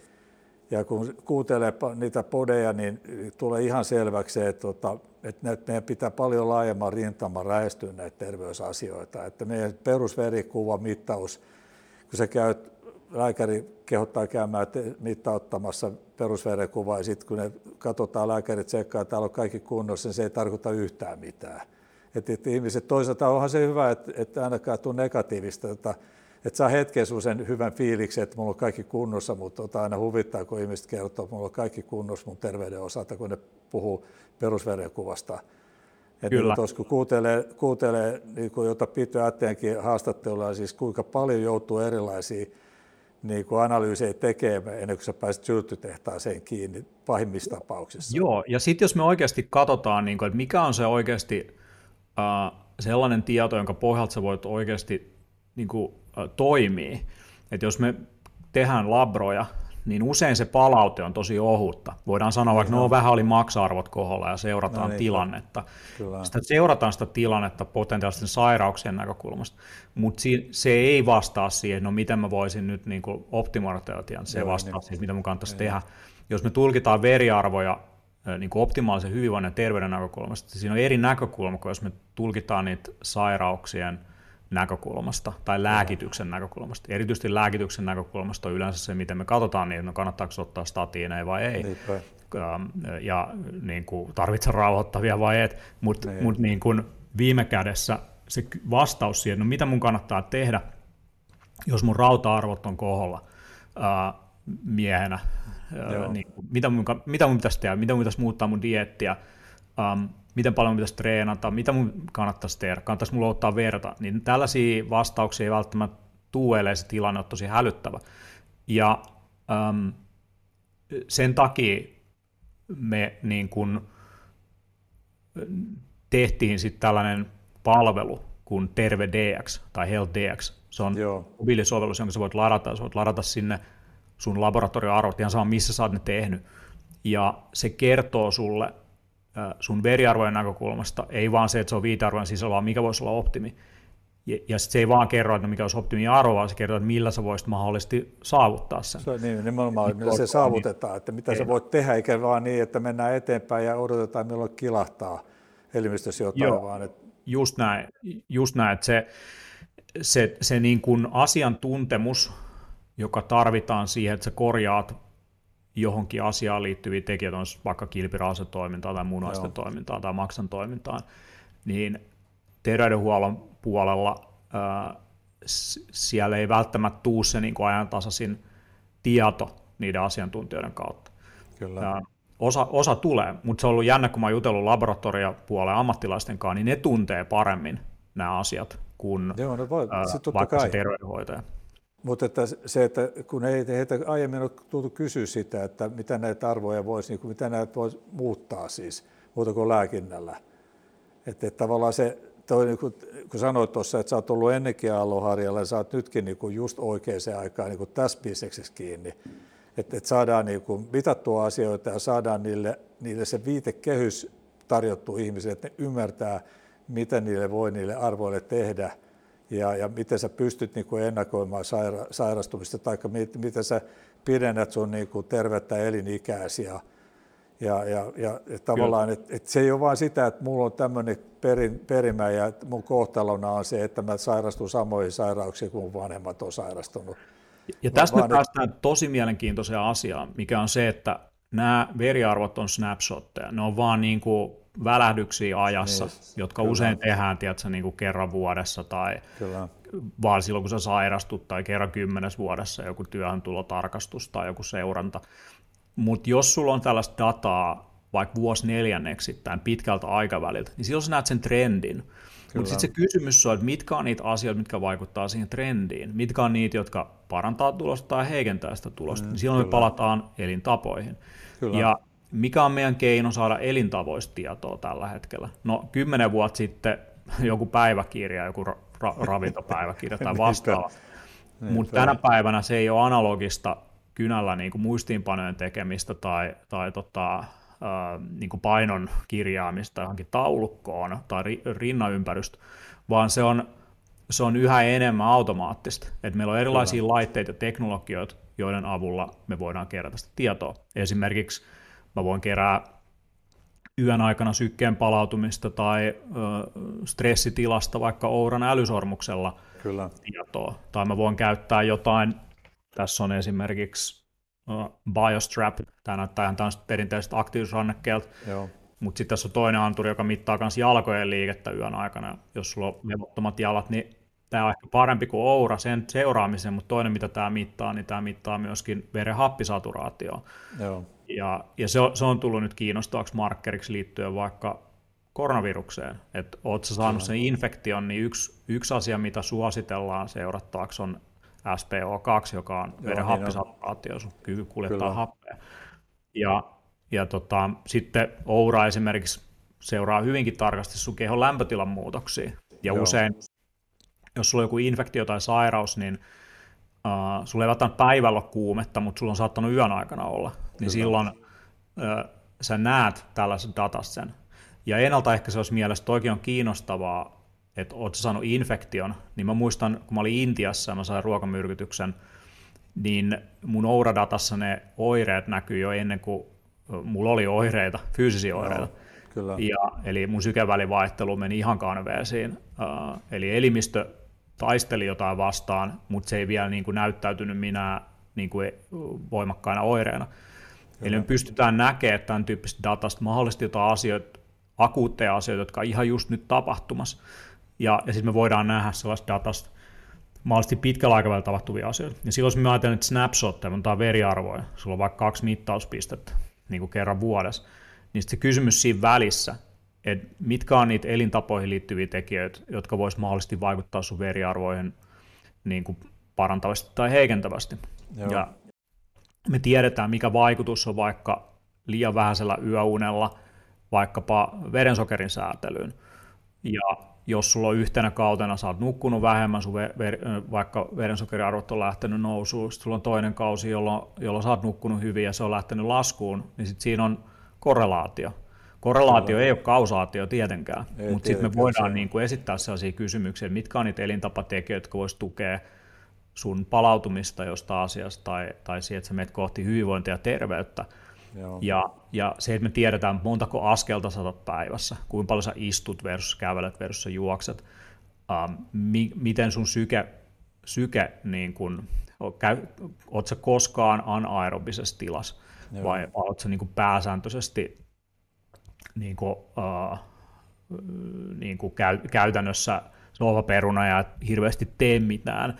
Ja kun kuuntelee niitä podeja, niin tulee ihan selväksi, että että meidän pitää paljon laajemman rintaman lähestyä näitä terveysasioita. Että meidän perusverikuvamittaus, kun sä käyt, lääkäri kehottaa käymään mittauttamassa perusverenkuvaa, ja sitten kun ne katsotaan, lääkäri tsekkaa, että täällä on kaikki kunnossa, niin se ei tarkoita yhtään mitään. Että, että ihmiset, toisaalta onhan se hyvä, että, että ainakaan tule negatiivista, että, että saa hetken sen hyvän fiiliksen, että mulla on kaikki kunnossa, mutta aina huvittaa, kun ihmiset kertoo, että mulla on kaikki kunnossa mun terveyden osalta, kun ne puhuu perusverenkuvasta. Kyllä. Nyt, kun kuuntelee, kuuntelee niin kuin jota Peter Attiankin haastattelulla, siis kuinka paljon joutuu erilaisia niin kuin analyysejä tekemään ennen kuin sä pääset sylttytehtaaseen kiinni pahimmissa tapauksissa. Joo, ja sitten jos me oikeasti katsotaan, niin kuin, että mikä on se oikeasti äh, sellainen tieto, jonka pohjalta sä voit oikeasti niin kuin, äh, toimia. Että jos me tehdään labroja, niin usein se palaute on tosi ohutta. Voidaan sanoa, vaikka no vähän oli maksa-arvot koholla ja seurataan no niin, tilannetta. Sitä, seurataan sitä tilannetta potentiaalisten sairauksien näkökulmasta, mutta si- se ei vastaa siihen, no miten mä voisin nyt niin kuin optimoida teotian, se joo, vastaa niin, siihen, mitä mun kannattaisi niin tehdä. Jos me tulkitaan veriarvoja niin kuin optimaalisen hyvinvoinnin ja terveyden näkökulmasta, siinä on eri näkökulma kuin jos me tulkitaan niitä sairauksien näkökulmasta tai lääkityksen näkökulmasta. Erityisesti lääkityksen näkökulmasta on yleensä se, miten me katsotaan niin, että no kannattaako ottaa statiineja vai ei, niinpä, ja niin kuin, tarvitse rauhoittavia vai ei, mutta mut, niin viime kädessä se vastaus siihen, no mitä mun kannattaa tehdä, jos mun rauta-arvot on koholla ää, miehenä, ää, niin, mitä, mun, mitä mun pitäisi tehdä, mitä mun pitäisi muuttaa mun dieettiä, Um, miten paljon pitäisi treenata, mitä mun kannattaisi tehdä, kannattaisi mulla ottaa verta, niin tällaisia vastauksia ei välttämättä tule, ellei se tilanne on tosi hälyttävä. Ja um, sen takia me niin kun tehtiin sitten tällainen palvelu kuin TerveDX tai HealthDX. Se on Joo. mobiilisovellus, jonka sä voit ladata, sä voit ladata sinne sun laboratorioarvot, ihan sama missä sä oot ne tehnyt, ja se kertoo sulle sun veriarvojen näkökulmasta, ei vaan se, että se on viitearvojen sisällä, vaan mikä voisi olla optimi. Ja, ja sitten se ei vaan kerro, että mikä olisi optimiarvo, vaan se kertoo, että millä sä voisit mahdollisesti saavuttaa sen. Se on niin, nimenomaan, millä se saavutetaan, niin, että mitä ei, sä voit tehdä, eikä vaan niin, että mennään eteenpäin ja odotetaan, milloin kilahtaa elimistössä jotain. Joo, vaan, että... just näin, just näin, että se, se, se niin kuin asiantuntemus, joka tarvitaan siihen, että sä korjaat johonkin asiaan liittyviä tekijöitä, on vaikka kilpirasetoimintaa tai munaisten toimintaa tai maksan toimintaan, niin terveydenhuollon puolella ää, siellä ei välttämättä tule se niin kuin ajantasaisin tieto niiden asiantuntijoiden kautta. Kyllä. Ää, osa, osa tulee, mutta se on ollut jännä, kun mä oon jutellut laboratoriopuolen ammattilaisten kanssa, niin ne tuntee paremmin nämä asiat kuin Joo, no voi, ää, se vaikka se terveydenhoitaja. Mutta että se, että kun ei heitä aiemmin ole tultu kysyä sitä, että mitä näitä arvoja voisi, niin mitä näitä voisi muuttaa siis, muuta kuin lääkinnällä. Että, että tavallaan se, toi, niin kun, kun sanoit tuossa, että sä oot ollut ennenkin aallonharjalla ja sä oot nytkin niin kun just oikeaan aikaan niin kun tässä bisneksessä kiinni, että, että saadaan niin kun mitattua asioita ja saadaan niille, niille se viitekehys tarjottu ihmisille, että ne ymmärtää, mitä niille voi niille arvoille tehdä. Ja, ja miten sä pystyt niin kuin ennakoimaan saira, sairastumista, tai mit, miten sä pidennät sun niin kuin tervettä elinikääsi. Ja, ja, ja, ja tavallaan, että et se ei ole vain sitä, että mulla on tämmöinen perin, perimä ja mun kohtalona on se, että mä sairastun samoihin sairauksiin kuin mun vanhemmat on sairastunut. Ja tästä me päästään et... tosi mielenkiintoiseen asiaan, mikä on se, että nämä veriarvot on snapshotteja, ne on vaan niin kuin välähdyksiä ajassa, yes, jotka kyllä. usein tehdään tiedätkö, niin kuin kerran vuodessa tai kyllä. vaan silloin, kun sä sairastut tai kerran kymmenes vuodessa joku työhöntulotarkastus tai joku seuranta. Mutta jos sulla on tällaista dataa vaikka vuosi neljänneksi tämän pitkältä aikaväliltä, niin silloin sä näet sen trendin. Mutta sitten se kysymys on, että mitkä on niitä asioita, mitkä vaikuttaa siihen trendiin, mitkä on niitä, jotka parantaa tulosta tai heikentää sitä tulosta, mm, niin silloin kyllä. me palataan elintapoihin. Kyllä. Ja mikä on meidän keino saada elintavoista tietoa tällä hetkellä? No kymmenen vuotta sitten joku päiväkirja, joku ra- ra- ravintopäiväkirja tai vastaava. Mutta tänä päivänä se ei ole analogista kynällä niin kuin muistiinpanojen tekemistä tai, tai tota, äh, niin kuin painon kirjaamista johonkin taulukkoon tai ri- rinnanympärystä, vaan se on, se on yhä enemmän automaattista. Et meillä on erilaisia Kyllä. laitteita ja teknologioita, joiden avulla me voidaan kerätä sitä tietoa. Esimerkiksi mä voin kerää yön aikana sykkeen palautumista tai ö, stressitilasta vaikka Ouran älysormuksella Kyllä. tietoa. Tai mä voin käyttää jotain, tässä on esimerkiksi ö, Biostrap, tämä näyttää ihan perinteiseltä aktiivisuusrannekkeelta, mutta sitten tässä on toinen anturi, joka mittaa myös jalkojen liikettä yön aikana. Jos sulla on levottomat jalat, niin tämä on ehkä parempi kuin Oura sen seuraamisen, mutta toinen mitä tämä mittaa, niin tämä mittaa myöskin veren happisaturaatioon. Joo. Ja, ja se, on, se on tullut nyt kiinnostavaksi markkeriksi liittyen vaikka koronavirukseen. Että oot sä saanut sen infektion, niin yksi, yksi asia, mitä suositellaan seurattaaksi on S P O kaksi, joka on veren happisaturaatio, sun kyky kuljettaa happea. Ja, ja tota, sitten Oura esimerkiksi seuraa hyvinkin tarkasti sun kehon lämpötilan muutoksia. Ja Joo. usein, jos sulla on joku infektio tai sairaus, niin Uh, sulla ei välttämättä päivällä ole kuumetta, mutta sulla on saattanut yön aikana olla, niin Kyllä. silloin uh, sä näet tällaisen datassa sen. Ja ennaltaehkäisy olisi mielestä, toikin on kiinnostavaa, että oot sä saanut infektion, niin mä muistan, kun mä olin Intiassa ja mä sain ruokamyrkytyksen, niin mun Oura-datassa ne oireet näkyy jo ennen kuin mulla oli oireita, fyysisiä oireita. No, kyllä. Ja, eli mun sykevälivaihtelu meni ihan kanveesiin, uh, eli elimistö taisteli jotain vastaan, mutta se ei vielä niin kuin näyttäytynyt minä niin kuin voimakkaana oireena. Kyllä. Eli me pystytään näkemään tämän tyyppistä datasta mahdollisesti jotain asioita, akuutteja asioita, jotka on ihan just nyt tapahtumassa. Ja, ja sitten me voidaan nähdä sellaista datasta mahdollisesti pitkällä aikavälillä tapahtuvia asioita. Ja silloin jos me ajatellaan, että snapshotteja, me otetaan veriarvoja, sulla on vaikka kaksi mittauspistettä niin kuin kerran vuodessa, niin sitten se kysymys siinä välissä, että mitkä on niitä elintapoihin liittyviä tekijöitä, jotka voisivat mahdollisesti vaikuttaa sun veriarvoihin niin kuin parantavasti tai heikentävästi. Joo. Ja me tiedetään, mikä vaikutus on vaikka liian vähäisellä yöunella, vaikkapa verensokerin säätelyyn. Ja jos sulla on yhtenä kautena, sä oot nukkunut vähemmän, sun ver- vaikka verensokeriarvot on lähtenyt nousuun, sitten sulla on toinen kausi, jolloin, jolloin sä oot nukkunut hyvin ja se on lähtenyt laskuun, niin sitten siinä on korrelaatio. Korrelaatio Kyllä. ei ole kausaatio tietenkään, ei, mutta sitten me voidaan niin kuin esittää sellaisia kysymyksiä, mitkä on niitä elintapatekijöitä, jotka voisivat tukea sun palautumista jostain asiasta tai, tai siihen, että sä menet kohti hyvinvointia ja terveyttä. Ja, ja se, että me tiedetään, montako askelta sä otat päivässä, kuinka paljon sä istut versus kävelet versus sä juokset, ähm, mi, miten sun syke, syke niin kuin, käy, oot sä koskaan anaerobisessa tilassa Joo. vai oot sä niin kuin pääsääntöisesti niin kuin, äh, niin kuin käy, käytännössä sohvaperuna ja hirveästi tee mitään äh,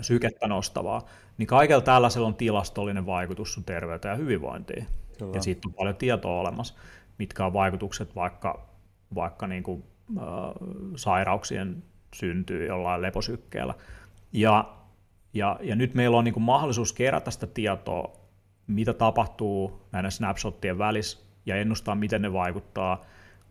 sykettä nostavaa, niin kaikella tällaisella on tilastollinen vaikutus sun terveyteen ja hyvinvointiin. Kyllä. Ja siitä on paljon tietoa olemassa, mitkä on vaikutukset vaikka, vaikka niin kuin, äh, sairauksien syntyy jollain leposykkeellä. Ja, ja, ja nyt meillä on niin kuin mahdollisuus kerätä sitä tietoa, mitä tapahtuu näiden snapshottien välissä, ja ennustaa, miten ne vaikuttaa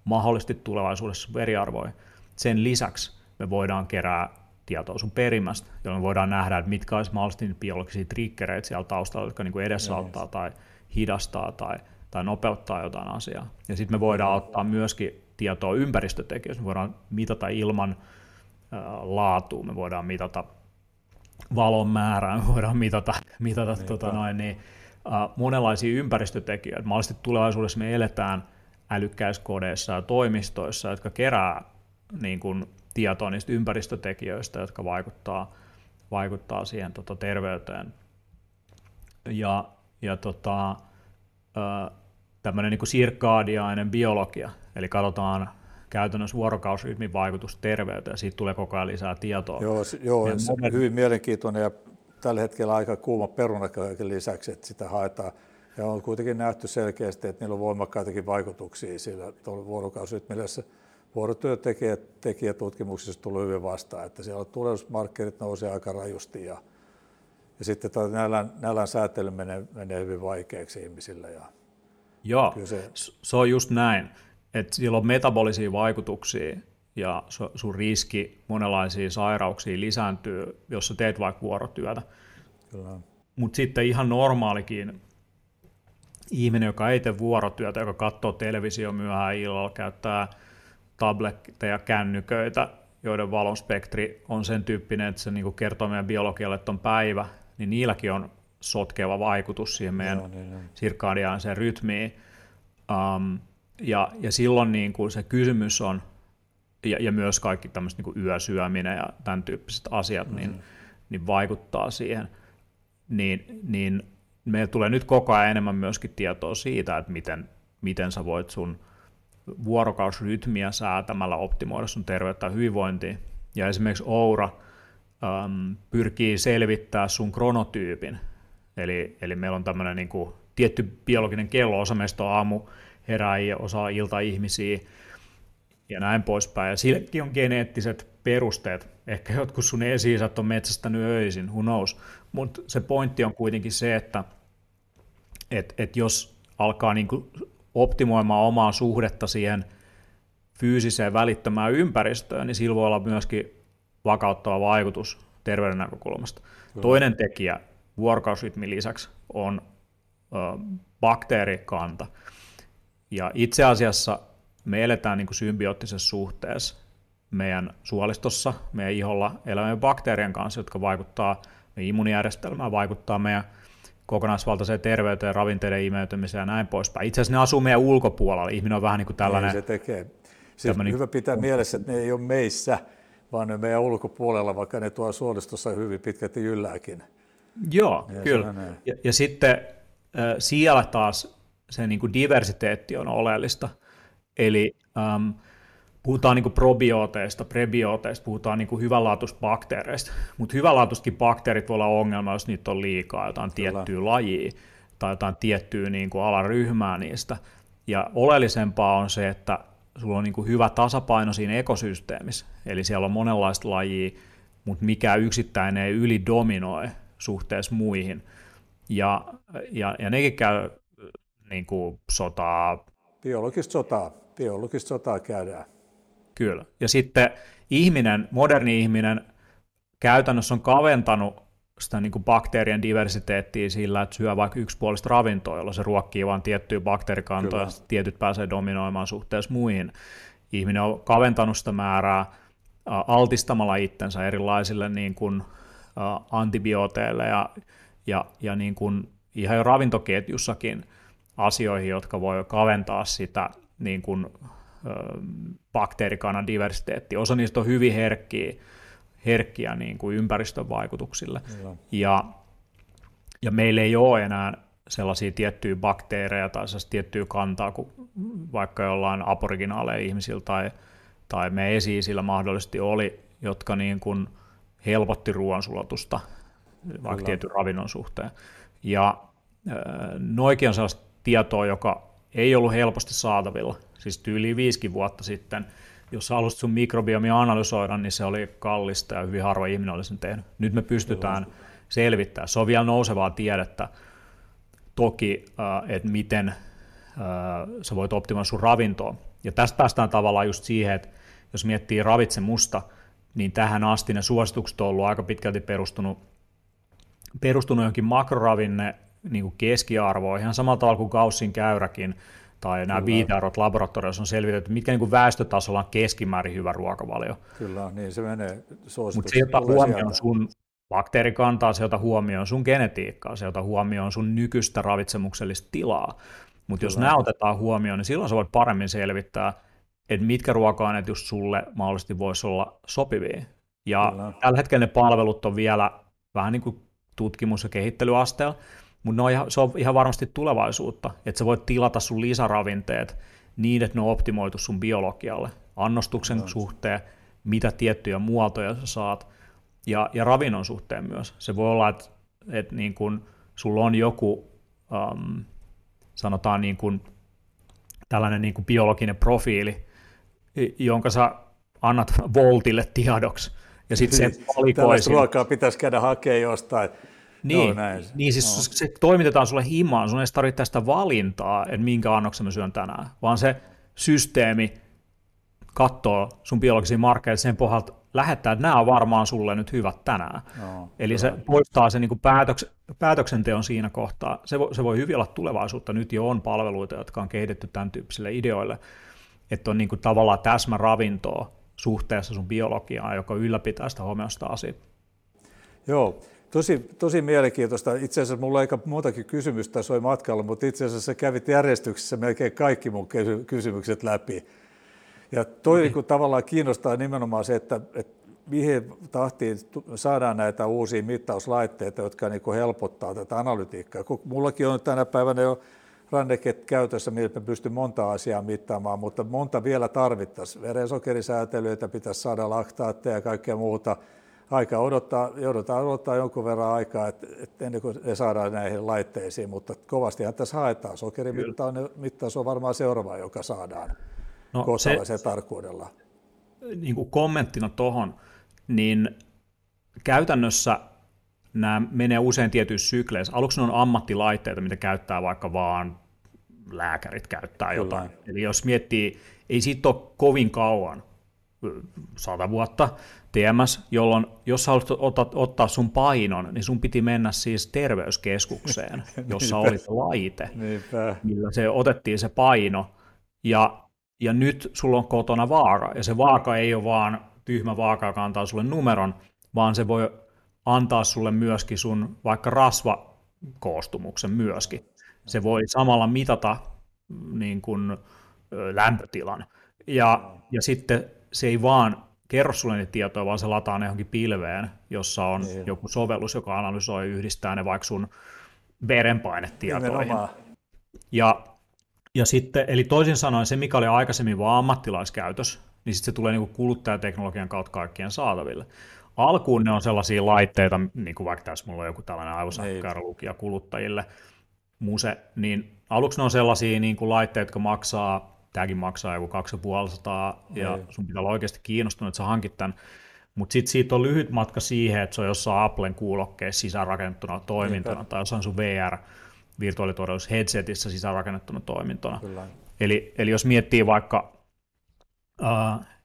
mahdollisesti tulevaisuudessa veriarvoihin. Sen lisäksi me voidaan kerää tietoa sun perimästä, jolloin me voidaan nähdä, että mitkä olisi mahdollisesti biologisia triggereitä siellä taustalla, jotka niin kuin edesauttaa tai hidastaa tai, tai nopeuttaa jotain asiaa. Ja sitten me voidaan ottaa myöskin tietoa ympäristötekijöistä. Me voidaan mitata ilman äh, laatua, me voidaan mitata valon määrää, me voidaan mitata, mitata tota noin, niin, monenlaisia ympäristötekijöitä. Mahdollisesti tulevaisuudessa me eletään älykkäiskodeissa ja toimistoissa, jotka kerää niin kuin, tietoa niistä ympäristötekijöistä, jotka vaikuttaa, vaikuttaa siihen tota, terveyteen. Ja, ja tota, tämmöinen niin kuin sirkaadiainen biologia, eli katsotaan käytännössä vuorokausirytmin vaikutus terveyteen, siitä tulee koko ajan lisää tietoa. Joo, joo se on monet... hyvin mielenkiintoinen ja tällä hetkellä aika kuuma peruna kaiken lisäksi, että sitä haetaan. Ja on kuitenkin nähty selkeästi, että niillä on voimakkaitakin vaikutuksia sillä vuorokausirytmillä. Vuorotyötekijätutkimuksissa tulee hyvin vastaan, että siellä tulehdusmarkkerit nousee aika rajusti. Ja, ja sitten nälän, nälän säätely menee, menee hyvin vaikeaksi ihmisillä. Ja Joo, se... se on just näin, että siellä on metabolisia vaikutuksia. Ja sun riski monenlaisia sairauksia lisääntyy, jos sä teet vaikka vuorotyötä. Mutta sitten ihan normaalikin ihminen, joka ei tee vuorotyötä, joka katsoo televisio myöhään illalla, käyttää tabletteja, kännyköitä, joiden valonspektri on sen tyyppinen, että se niinku kertoo meidän biologialle, että on päivä, niin niilläkin on sotkeva vaikutus siihen meidän Joo, niin, niin. sirkadiaaniseen rytmiin. Um, Ja, ja silloin niin kuin se kysymys on, ja, ja myös kaikki tämmöiset niin kuin yösyöminen ja tämän tyyppiset asiat, mm-hmm. niin, niin vaikuttaa siihen, niin, niin meillä tulee nyt koko ajan enemmän myöskin tietoa siitä, että miten, miten sä voit sun vuorokausrytmiä säätämällä optimoida sun terveyttä ja hyvinvointia. Ja esimerkiksi Oura äm, pyrkii selvittämään sun kronotyypin. Eli, eli meillä on tämmöinen niin kuin tietty biologinen kello, osa meistä on aamu herääjiä, osa iltaihmisiä ja näin poispäin. Ja silläkin on geneettiset perusteet. Ehkä jotkut sun esi-isät on metsästänyt öisin, who knows. Mutta se pointti on kuitenkin se, että et, et jos alkaa niin kuin optimoimaan omaa suhdetta siihen fyysiseen välittömään ympäristöön, niin sillä voi olla myöskin vakauttava vaikutus terveyden näkökulmasta. Mm. Toinen tekijä vuorokausrytmin lisäksi on ö, bakteerikanta. Ja itse asiassa me eletään niin kuin symbioottisessa suhteessa meidän suolistossa, meidän iholla elävien bakteerien kanssa, jotka vaikuttaa meidän immuunijärjestelmään, vaikuttaa meidän kokonaisvaltaiseen terveyteen, ravinteiden imeytymiseen ja näin poispäin. Itse asiassa ne asuu meidän ulkopuolella. Ihminen on vähän niin kuin tällainen... Niin se tekee. Siis tämmönen... Hyvä pitää mielessä, että ne ei ole meissä, vaan ne meidän ulkopuolella, vaikka ne tuo suolistossa hyvin pitkälti jyllääkin. Joo, ja kyllä. Ja, ja sitten äh, siellä taas se niin kuin diversiteetti on oleellista. Eli ähm, puhutaan niin kuin probiooteista, prebiooteista, puhutaan niin kuin hyvänlaatuisista bakteereista, mutta hyvänlaatuisetkin bakteerit voi olla ongelma, jos niitä on liikaa, jotain kyllä. tiettyä lajia tai jotain tiettyä niin kuin alaryhmää niistä. Ja oleellisempaa on se, että sulla on niin kuin hyvä tasapaino siinä ekosysteemissä, eli siellä on monenlaista lajia, mutta mikä yksittäinen ei ylidominoi suhteessa muihin. Ja, ja, ja nekin käy niin kuin sotaa. Biologista sotaa. Biologista sotaa käydään. Kyllä. Ja sitten ihminen, moderni ihminen käytännössä on kaventanut sitä niin kuin bakteerien diversiteettiä sillä, että syö vaikka yksipuolista ravintoa, jolloin se ruokkii vain tiettyjä bakteerikantoja, ja tietyt pääsee dominoimaan suhteessa muihin. Ihminen on kaventanut sitä määrää altistamalla itsensä erilaisille niin kuin antibiooteille ja, ja, ja niin kuin ihan jo ravintoketjussakin asioihin, jotka voi kaventaa sitä niin kuin, bakteerikannan diversiteettiä. Osa niistä on hyvin herkkiä, herkkiä niin kuin ympäristön vaikutuksille. Ja, ja meillä ei ole enää sellaisia tiettyjä bakteereja tai sellaisia tiettyjä kantaa kuin vaikka jollain aboriginaaleja ihmisillä tai, tai me esi-isillä mahdollisesti oli, jotka niin kuin helpotti ruoansulatusta vaikka kyllä. tietyn ravinnon suhteen. Ja noikin on sellaista tietoa, joka ei ollut helposti saatavilla. Siis tyyliin viisikin vuotta sitten, jos halusit sun mikrobiomia analysoida, niin se oli kallista ja hyvin harva ihminen oli sen tehnyt. Nyt me pystytään Joo. selvittämään. Se on vielä nousevaa tiedettä toki, että miten sä voit optimoida sun ravintoa. Ja tästä päästään tavallaan just siihen, että jos miettii ravitsemusta, niin tähän asti ne suositukset on ollut aika pitkälti perustunut, perustunut johonkin makroravinne niin kuin keskiarvoon, ihan samalla tavalla kuin Gaussin käyräkin, tai nämä viitearvot laboratoriossa on selvitetty, mitkä niin kuin väestötasolla on keskimäärin hyvä ruokavalio. Kyllä, niin se menee suositukseen. Mutta se, jota huomioon sun bakteerikantaa, se, jota huomioon sun genetiikkaa, se, jota huomioon sun nykyistä ravitsemuksellista tilaa. Mutta jos nämä otetaan huomioon, niin silloin sä voit paremmin selvittää, että mitkä ruoka-aineet just sulle mahdollisesti voisi olla sopivia. Ja Kyllä. tällä hetkellä ne palvelut on vielä vähän niin kuin tutkimus- ja kehittelyasteella, mutta se on ihan varmasti tulevaisuutta, että sä voit tilata sun lisäravinteet niin, että ne on optimoitu sun biologialle, annostuksen no. suhteen, mitä tiettyjä muotoja sä saat, ja, ja ravinnon suhteen myös. Se voi olla, että, että niin kun sulla on joku, äm, sanotaan niin kun, tällainen niin kun biologinen profiili, jonka sä annat voltille tiedoksi, ja sitten se valikoi. Tällaista ruokaa pitäisi käydä hakemaan jostain. Niin, no, niin siis no. se toimitetaan sulle himaan, sun ei tarvitse sitä valintaa, että minkä annoksen mä syön tänään, vaan se systeemi katsoo sun biologisia markkeja sen pohjalta lähettää, että nämä on varmaan sulle nyt hyvät tänään. No, eli se poistaa sen niin päätöks, päätöksenteon siinä kohtaa. Se, vo, se voi hyvin olla tulevaisuutta. Nyt jo on palveluita, jotka on kehitetty tämän tyyppisille ideoille, että on niin kuin tavallaan täsmäravintoa suhteessa sun biologiaan, joka ylläpitää sitä homeostaasiaa. Joo. Tosi, tosi mielenkiintoista. Itse asiassa minulla on aika muutakin kysymystä soi matkalla, mutta itse asiassa kävit järjestyksessä melkein kaikki mun kysymykset läpi. Ja toi mm-hmm. kun tavallaan kiinnostaa nimenomaan se, että, että mihin tahtiin saadaan näitä uusia mittauslaitteita, jotka niin kuin helpottaa tätä analytiikkaa. Kun mullakin on tänä päivänä jo ranneket käytössä, millä me pystyn monta asiaa mittaamaan, mutta monta vielä tarvittaisiin. Verensokerisäätelyitä pitäisi saada, laktaatteja ja kaikkea muuta. Aika odottaa, joudutaan odottaa jonkun verran aikaa, että et ennen kuin ne saadaan näihin laitteisiin, mutta kovastihan tässä haetaan. Sokerimittaus on varmaan seuraava, joka saadaan no, kohtalaisen tarkkuudella. Niin kuin kommenttina tuohon, niin käytännössä nämä menee usein tietyissä sykleissä. Aluksi ne on ammattilaitteita, mitä käyttää vaikka vaan lääkärit käyttää jotain. Kyllä. Eli jos miettii, ei siitä ole kovin kauan, sata vuotta T M S, jolloin jos sä haluat ottaa sun painon, niin sun piti mennä siis terveyskeskukseen, jossa oli laite, Niinpä. millä se otettiin se paino. Ja, ja nyt sulla on kotona vaaka, ja se vaaka ei ole vaan tyhmä vaaka, joka antaa sulle numeron, vaan se voi antaa sulle myöskin sun vaikka rasvakoostumuksen myöskin. Se voi samalla mitata niin kuin lämpötilan. Ja, ja sitten se ei vaan kerro sulle niitä tietoja, vaan se lataa ne johonkin pilveen, jossa on niin. joku sovellus, joka analysoi ja yhdistää ne vaikka sun verenpainetietoihin. Ja, ja sitten, eli toisin sanoen se, mikä oli aikaisemmin vaan ammattilaiskäytös, niin sitten se tulee niin kuin kuluttajateknologian kautta kaikkien saataville. Alkuun ne on sellaisia laitteita, niin kuin vaikka tässä mulla on joku tällainen aivosähkökäyrälukija kuluttajille, Muse, niin aluksi ne on sellaisia niin kuin laitteita, jotka maksaa tämäkin maksaa joku kaksisataaviisikymmentä ja sun pitää olla oikeasti kiinnostunut, että sä hankit tämän. Mutta sitten siitä on lyhyt matka siihen, että se on jossain Applen kuulokkeessa sisäänrakennettuna toimintana Niinpä. tai jossain sun V R-virtuaalitodellisuus-headsetissä sisäänrakennettuna toimintana. Eli, eli jos miettii vaikka uh,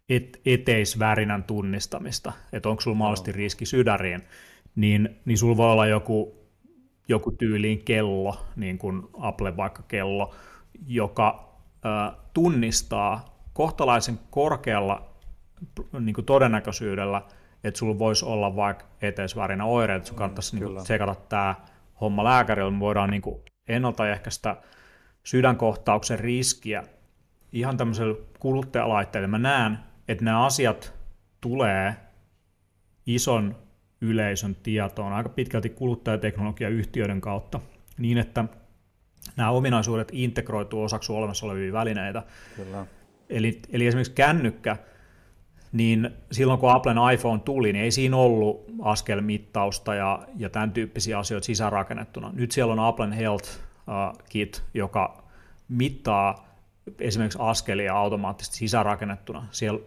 et, eteisvärinän tunnistamista, että onko sulla mahdollisesti no. riski sydäriin, niin, niin sulla voi olla joku, joku tyyliin kello, niin kuin Apple vaikka kello, joka tunnistaa kohtalaisen korkealla niin kuin todennäköisyydellä, että sulla voisi olla vaikka eteisvärinä oireita, että sun kannattaisi mm, niin tsekata tämä homma lääkärillä, me voidaan niin kuin ennaltaehkäistä sydänkohtauksen riskiä ihan tämmöisellä kuluttajalaitteella. Mä näen, että nämä asiat tulee ison yleisön tietoon aika pitkälti kuluttajateknologiayhtiöiden kautta niin, että nämä ominaisuudet integroituu osaksi olemassa olevia välineitä. Kyllä. Eli, eli esimerkiksi kännykkä, niin silloin kun Applen iPhone tuli, niin ei siinä ollut askelmittausta ja, ja tämän tyyppisiä asioita sisäänrakennettuna. Nyt siellä on Applen Health Kit, joka mittaa esimerkiksi askelia automaattisesti sisäänrakennettuna. Siellä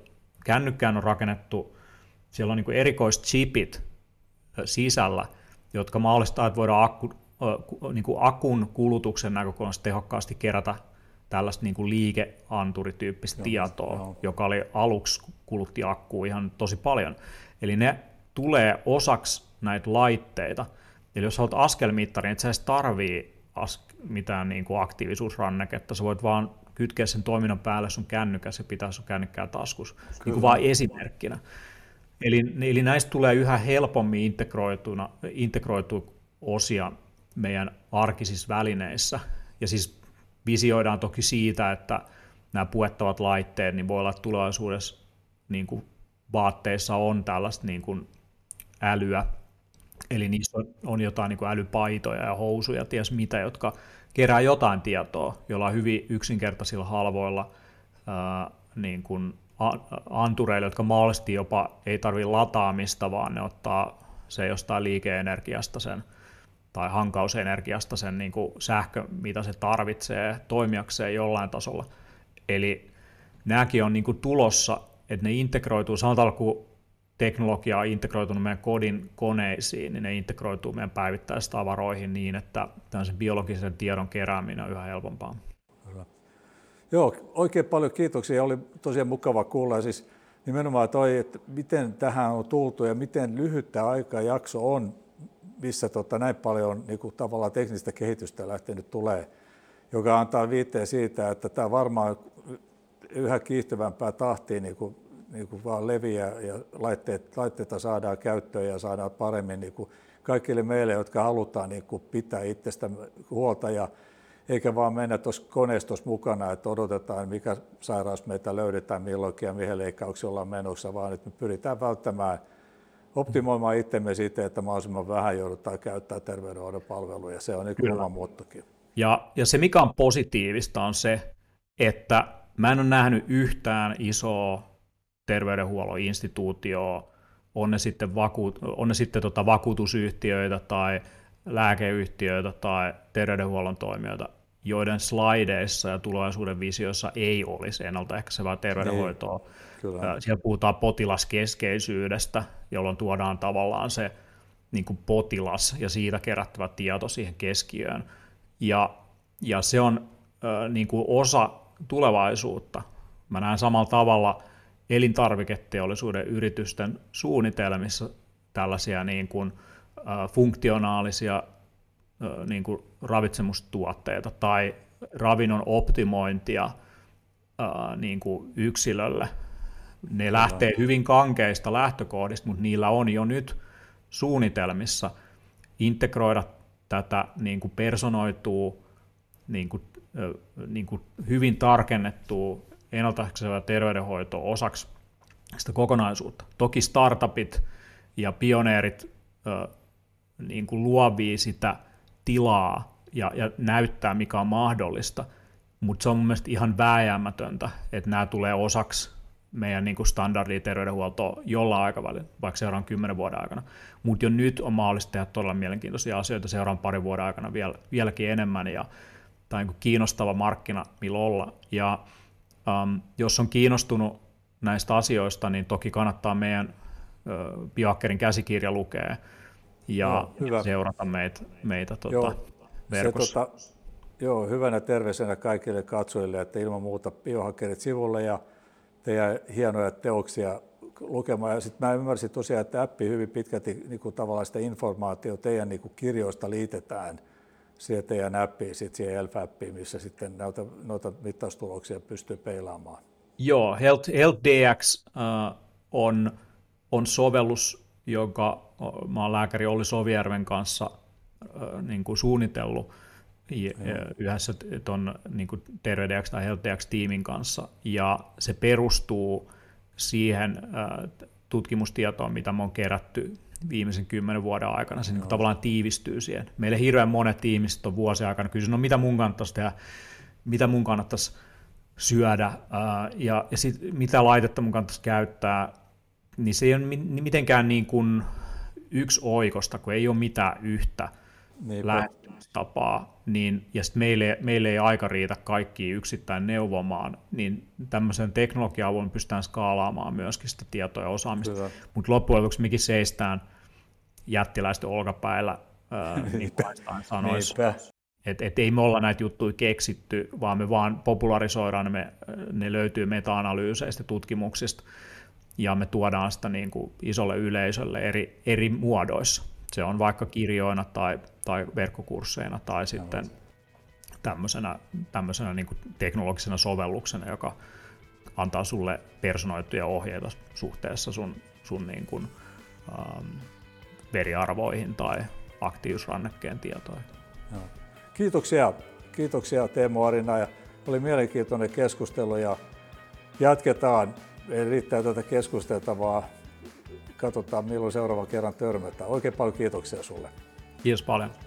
kännykkään on rakennettu, siellä on niin kuin erikoischipit sisällä, jotka mahdollistaa, että voidaan akku niin kuin akun kulutuksen näkökulmasta tehokkaasti kerätä tällaista niin kuin liikeanturityyppistä joo, tietoa, joo. joka oli aluksi kulutti akkuu ihan tosi paljon. Eli ne tulee osaksi näitä laitteita. Eli jos olet askelmittari, et sä edes tarvii as- mitään niin kuin aktiivisuusranneketta, sä voit vaan kytkeä sen toiminnan päälle sun kännykässä ja pitää sun kännykkää taskussa, niin kuin vaan esimerkkinä. Eli, eli näistä tulee yhä helpommin integroituna, integroitu osia meidän arkisissa välineissä. Ja siis visioidaan toki siitä, että nämä puettavat laitteet niin voi olla tulevaisuudessa niin kuin vaatteissa on tällaista niin kuin älyä. Eli niissä on jotain niin kuin älypaitoja ja housuja, ties mitä, jotka kerää jotain tietoa, jolla on hyvin yksinkertaisilla halvoilla ää, niin kuin antureilla, jotka mahdollisesti jopa ei tarvitse lataamista, vaan ne ottaa se jostain liikeenergiasta sen tai hankausenergiasta sen niin kuin sähkö, mitä se tarvitsee toimijakseen jollain tasolla. Eli nämäkin on niin kuin tulossa, että ne integroituu, sanotaan kun teknologia on integroitunut meidän kodin koneisiin, niin ne integroituu meidän päivittäistavaroihin niin, että tämmöisen biologisen tiedon kerääminen on yhä helpompaa. Kyllä. Joo, oikein paljon kiitoksia. Oli tosiaan mukava kuulla. Siis nimenomaan toi, että miten tähän on tultu ja miten lyhyt tämä aikajakso on, missä tota, näin paljon niin kuin, tavallaan teknistä kehitystä lähtenyt tulee, joka antaa viitteen siitä, että tämä varmaan yhä kiihtyvämpää tahtia niin kuin, niin kuin vaan leviää ja laitteet, laitteita saadaan käyttöön ja saadaan paremmin niin kuin kaikille meille, jotka halutaan niin kuin pitää itsestä huolta, ja eikä vaan mennä tuossa koneistossa mukana, että odotetaan, mikä sairaus meitä löydetään milloinkin ja mihin leikkauksiin ollaan menossa, vaan että me pyritään välttämään, optimoimaan itsemme siitä, että mahdollisimman vähän joudutaan käyttämään terveydenhoidon palveluja. Se on niin oma muottokin. Ja, ja se, mikä on positiivista, on se, että mä en ole nähnyt yhtään isoa terveydenhuollon instituutioa, on ne sitten, vaku, on ne sitten tota vakuutusyhtiöitä tai lääkeyhtiöitä tai terveydenhuollon toimijoita, joiden slaideissa ja tulevaisuuden visioissa ei olisi ennaltaehkäisevää terveydenhoitoa. Niin, siellä puhutaan potilaskeskeisyydestä, jolloin tuodaan tavallaan se niin kuin potilas ja siitä kerättävä tieto siihen keskiöön. Ja, ja se on äh, niin kuin osa tulevaisuutta. Mä näen samalla tavalla elintarviketeollisuuden yritysten suunnitelmissa tällaisia niin kuin funktionaalisia niin kuin ravitsemustuotteita tai ravinnon optimointia niin kuin yksilölle. Ne lähtee hyvin kankeista lähtökohdista, mutta niillä on jo nyt suunnitelmissa integroida tätä niin kuin personoituu, niin kuin, niin kuin hyvin tarkennettua ennaltaehkäisevää terveydenhoitoa osaksi sitä kokonaisuutta. Toki startupit ja pioneerit niin kuin luovii sitä tilaa ja, ja näyttää, mikä on mahdollista, mutta se on mun mielestä ihan vääjäämätöntä, että nämä tulee osaksi meidän niin kuin standardia terveydenhuoltoa jollain aikavälillä, vaikka seuraan kymmenen vuoden aikana. Mutta jo nyt on mahdollista tehdä todella mielenkiintoisia asioita seuraan parin vuoden aikana vielä, vieläkin enemmän, ja tämä on niin kuin kiinnostava markkina, millä olla. Ja äm, jos on kiinnostunut näistä asioista, niin toki kannattaa meidän ö, Biohackerin käsikirja lukea, ja joo, seurata meitä, meitä tuota, joo, verkossa. Tuota, joo, hyvänä terveisenä kaikille katsojille, että ilman muuta Biohackerit sivulle ja teidän hienoja teoksia lukemaan. Ja sitten mä ymmärsin tosiaan, että appi hyvin pitkälti niin kuin tavallaan sitä informaatiota teidän niin kuin kirjoista liitetään siihen teidän appiin, sit siihen Health-appiin, missä sitten noita, noita mittaustuloksia pystyy peilaamaan. Joo, Health, HealthDX äh, on, on sovellus, jonka mä oon lääkäri Olli Sovijärven kanssa äh, niin kuin suunnitellut yhdessä tuon niin kuin TerveDX tai HealthDX-tiimin kanssa, ja se perustuu siihen äh, tutkimustietoon, mitä me on kerätty viimeisen kymmenen vuoden aikana. Se niin kuin tavallaan tiivistyy siihen. Meille hirveän monet ihmiset on vuosien aikana kysynyt, no mitä mun kannattaisi tehdä, mitä mun kannattaisi syödä, äh, ja, ja sit, mitä laitetta mun kannattaisi käyttää, niin se ei ole mitenkään niin kuin yksi oikosta, kun ei ole mitään yhtä lähestymistapaa, niin, ja sitten meille, meille ei aika riitä kaikkia yksittäin neuvomaan, niin tämmöisen teknologian avulla pystytään skaalaamaan myöskin sitä tietoa ja osaamista, mutta loppujen lopuksi mekin seistään jättiläisten olkapäillä, ää, niin kuin Einstein sanoisi, että et ei me olla näitä juttuja keksitty, vaan me vaan popularisoidaan, me, ne löytyy meta-analyyseistä tutkimuksista, ja me tuodaan sitä niin kuin isolle yleisölle eri, eri muodoissa. Se on vaikka kirjoina tai, tai verkkokursseina tai sitten tämmöisenä, tämmöisenä niin kuin teknologisena sovelluksena, joka antaa sulle personoituja ohjeita suhteessa sun, sun niin kuin, ähm, veriarvoihin tai aktiivisuusrannekkeen tietoihin. Kiitoksia. Kiitoksia Teemu Arina. Ja oli mielenkiintoinen keskustelu ja jatketaan. Ei riittää tätä keskusteltavaa. Katsotaan milloin seuraavan kerran törmätään. Oikein paljon kiitoksia sulle. Kiitos paljon.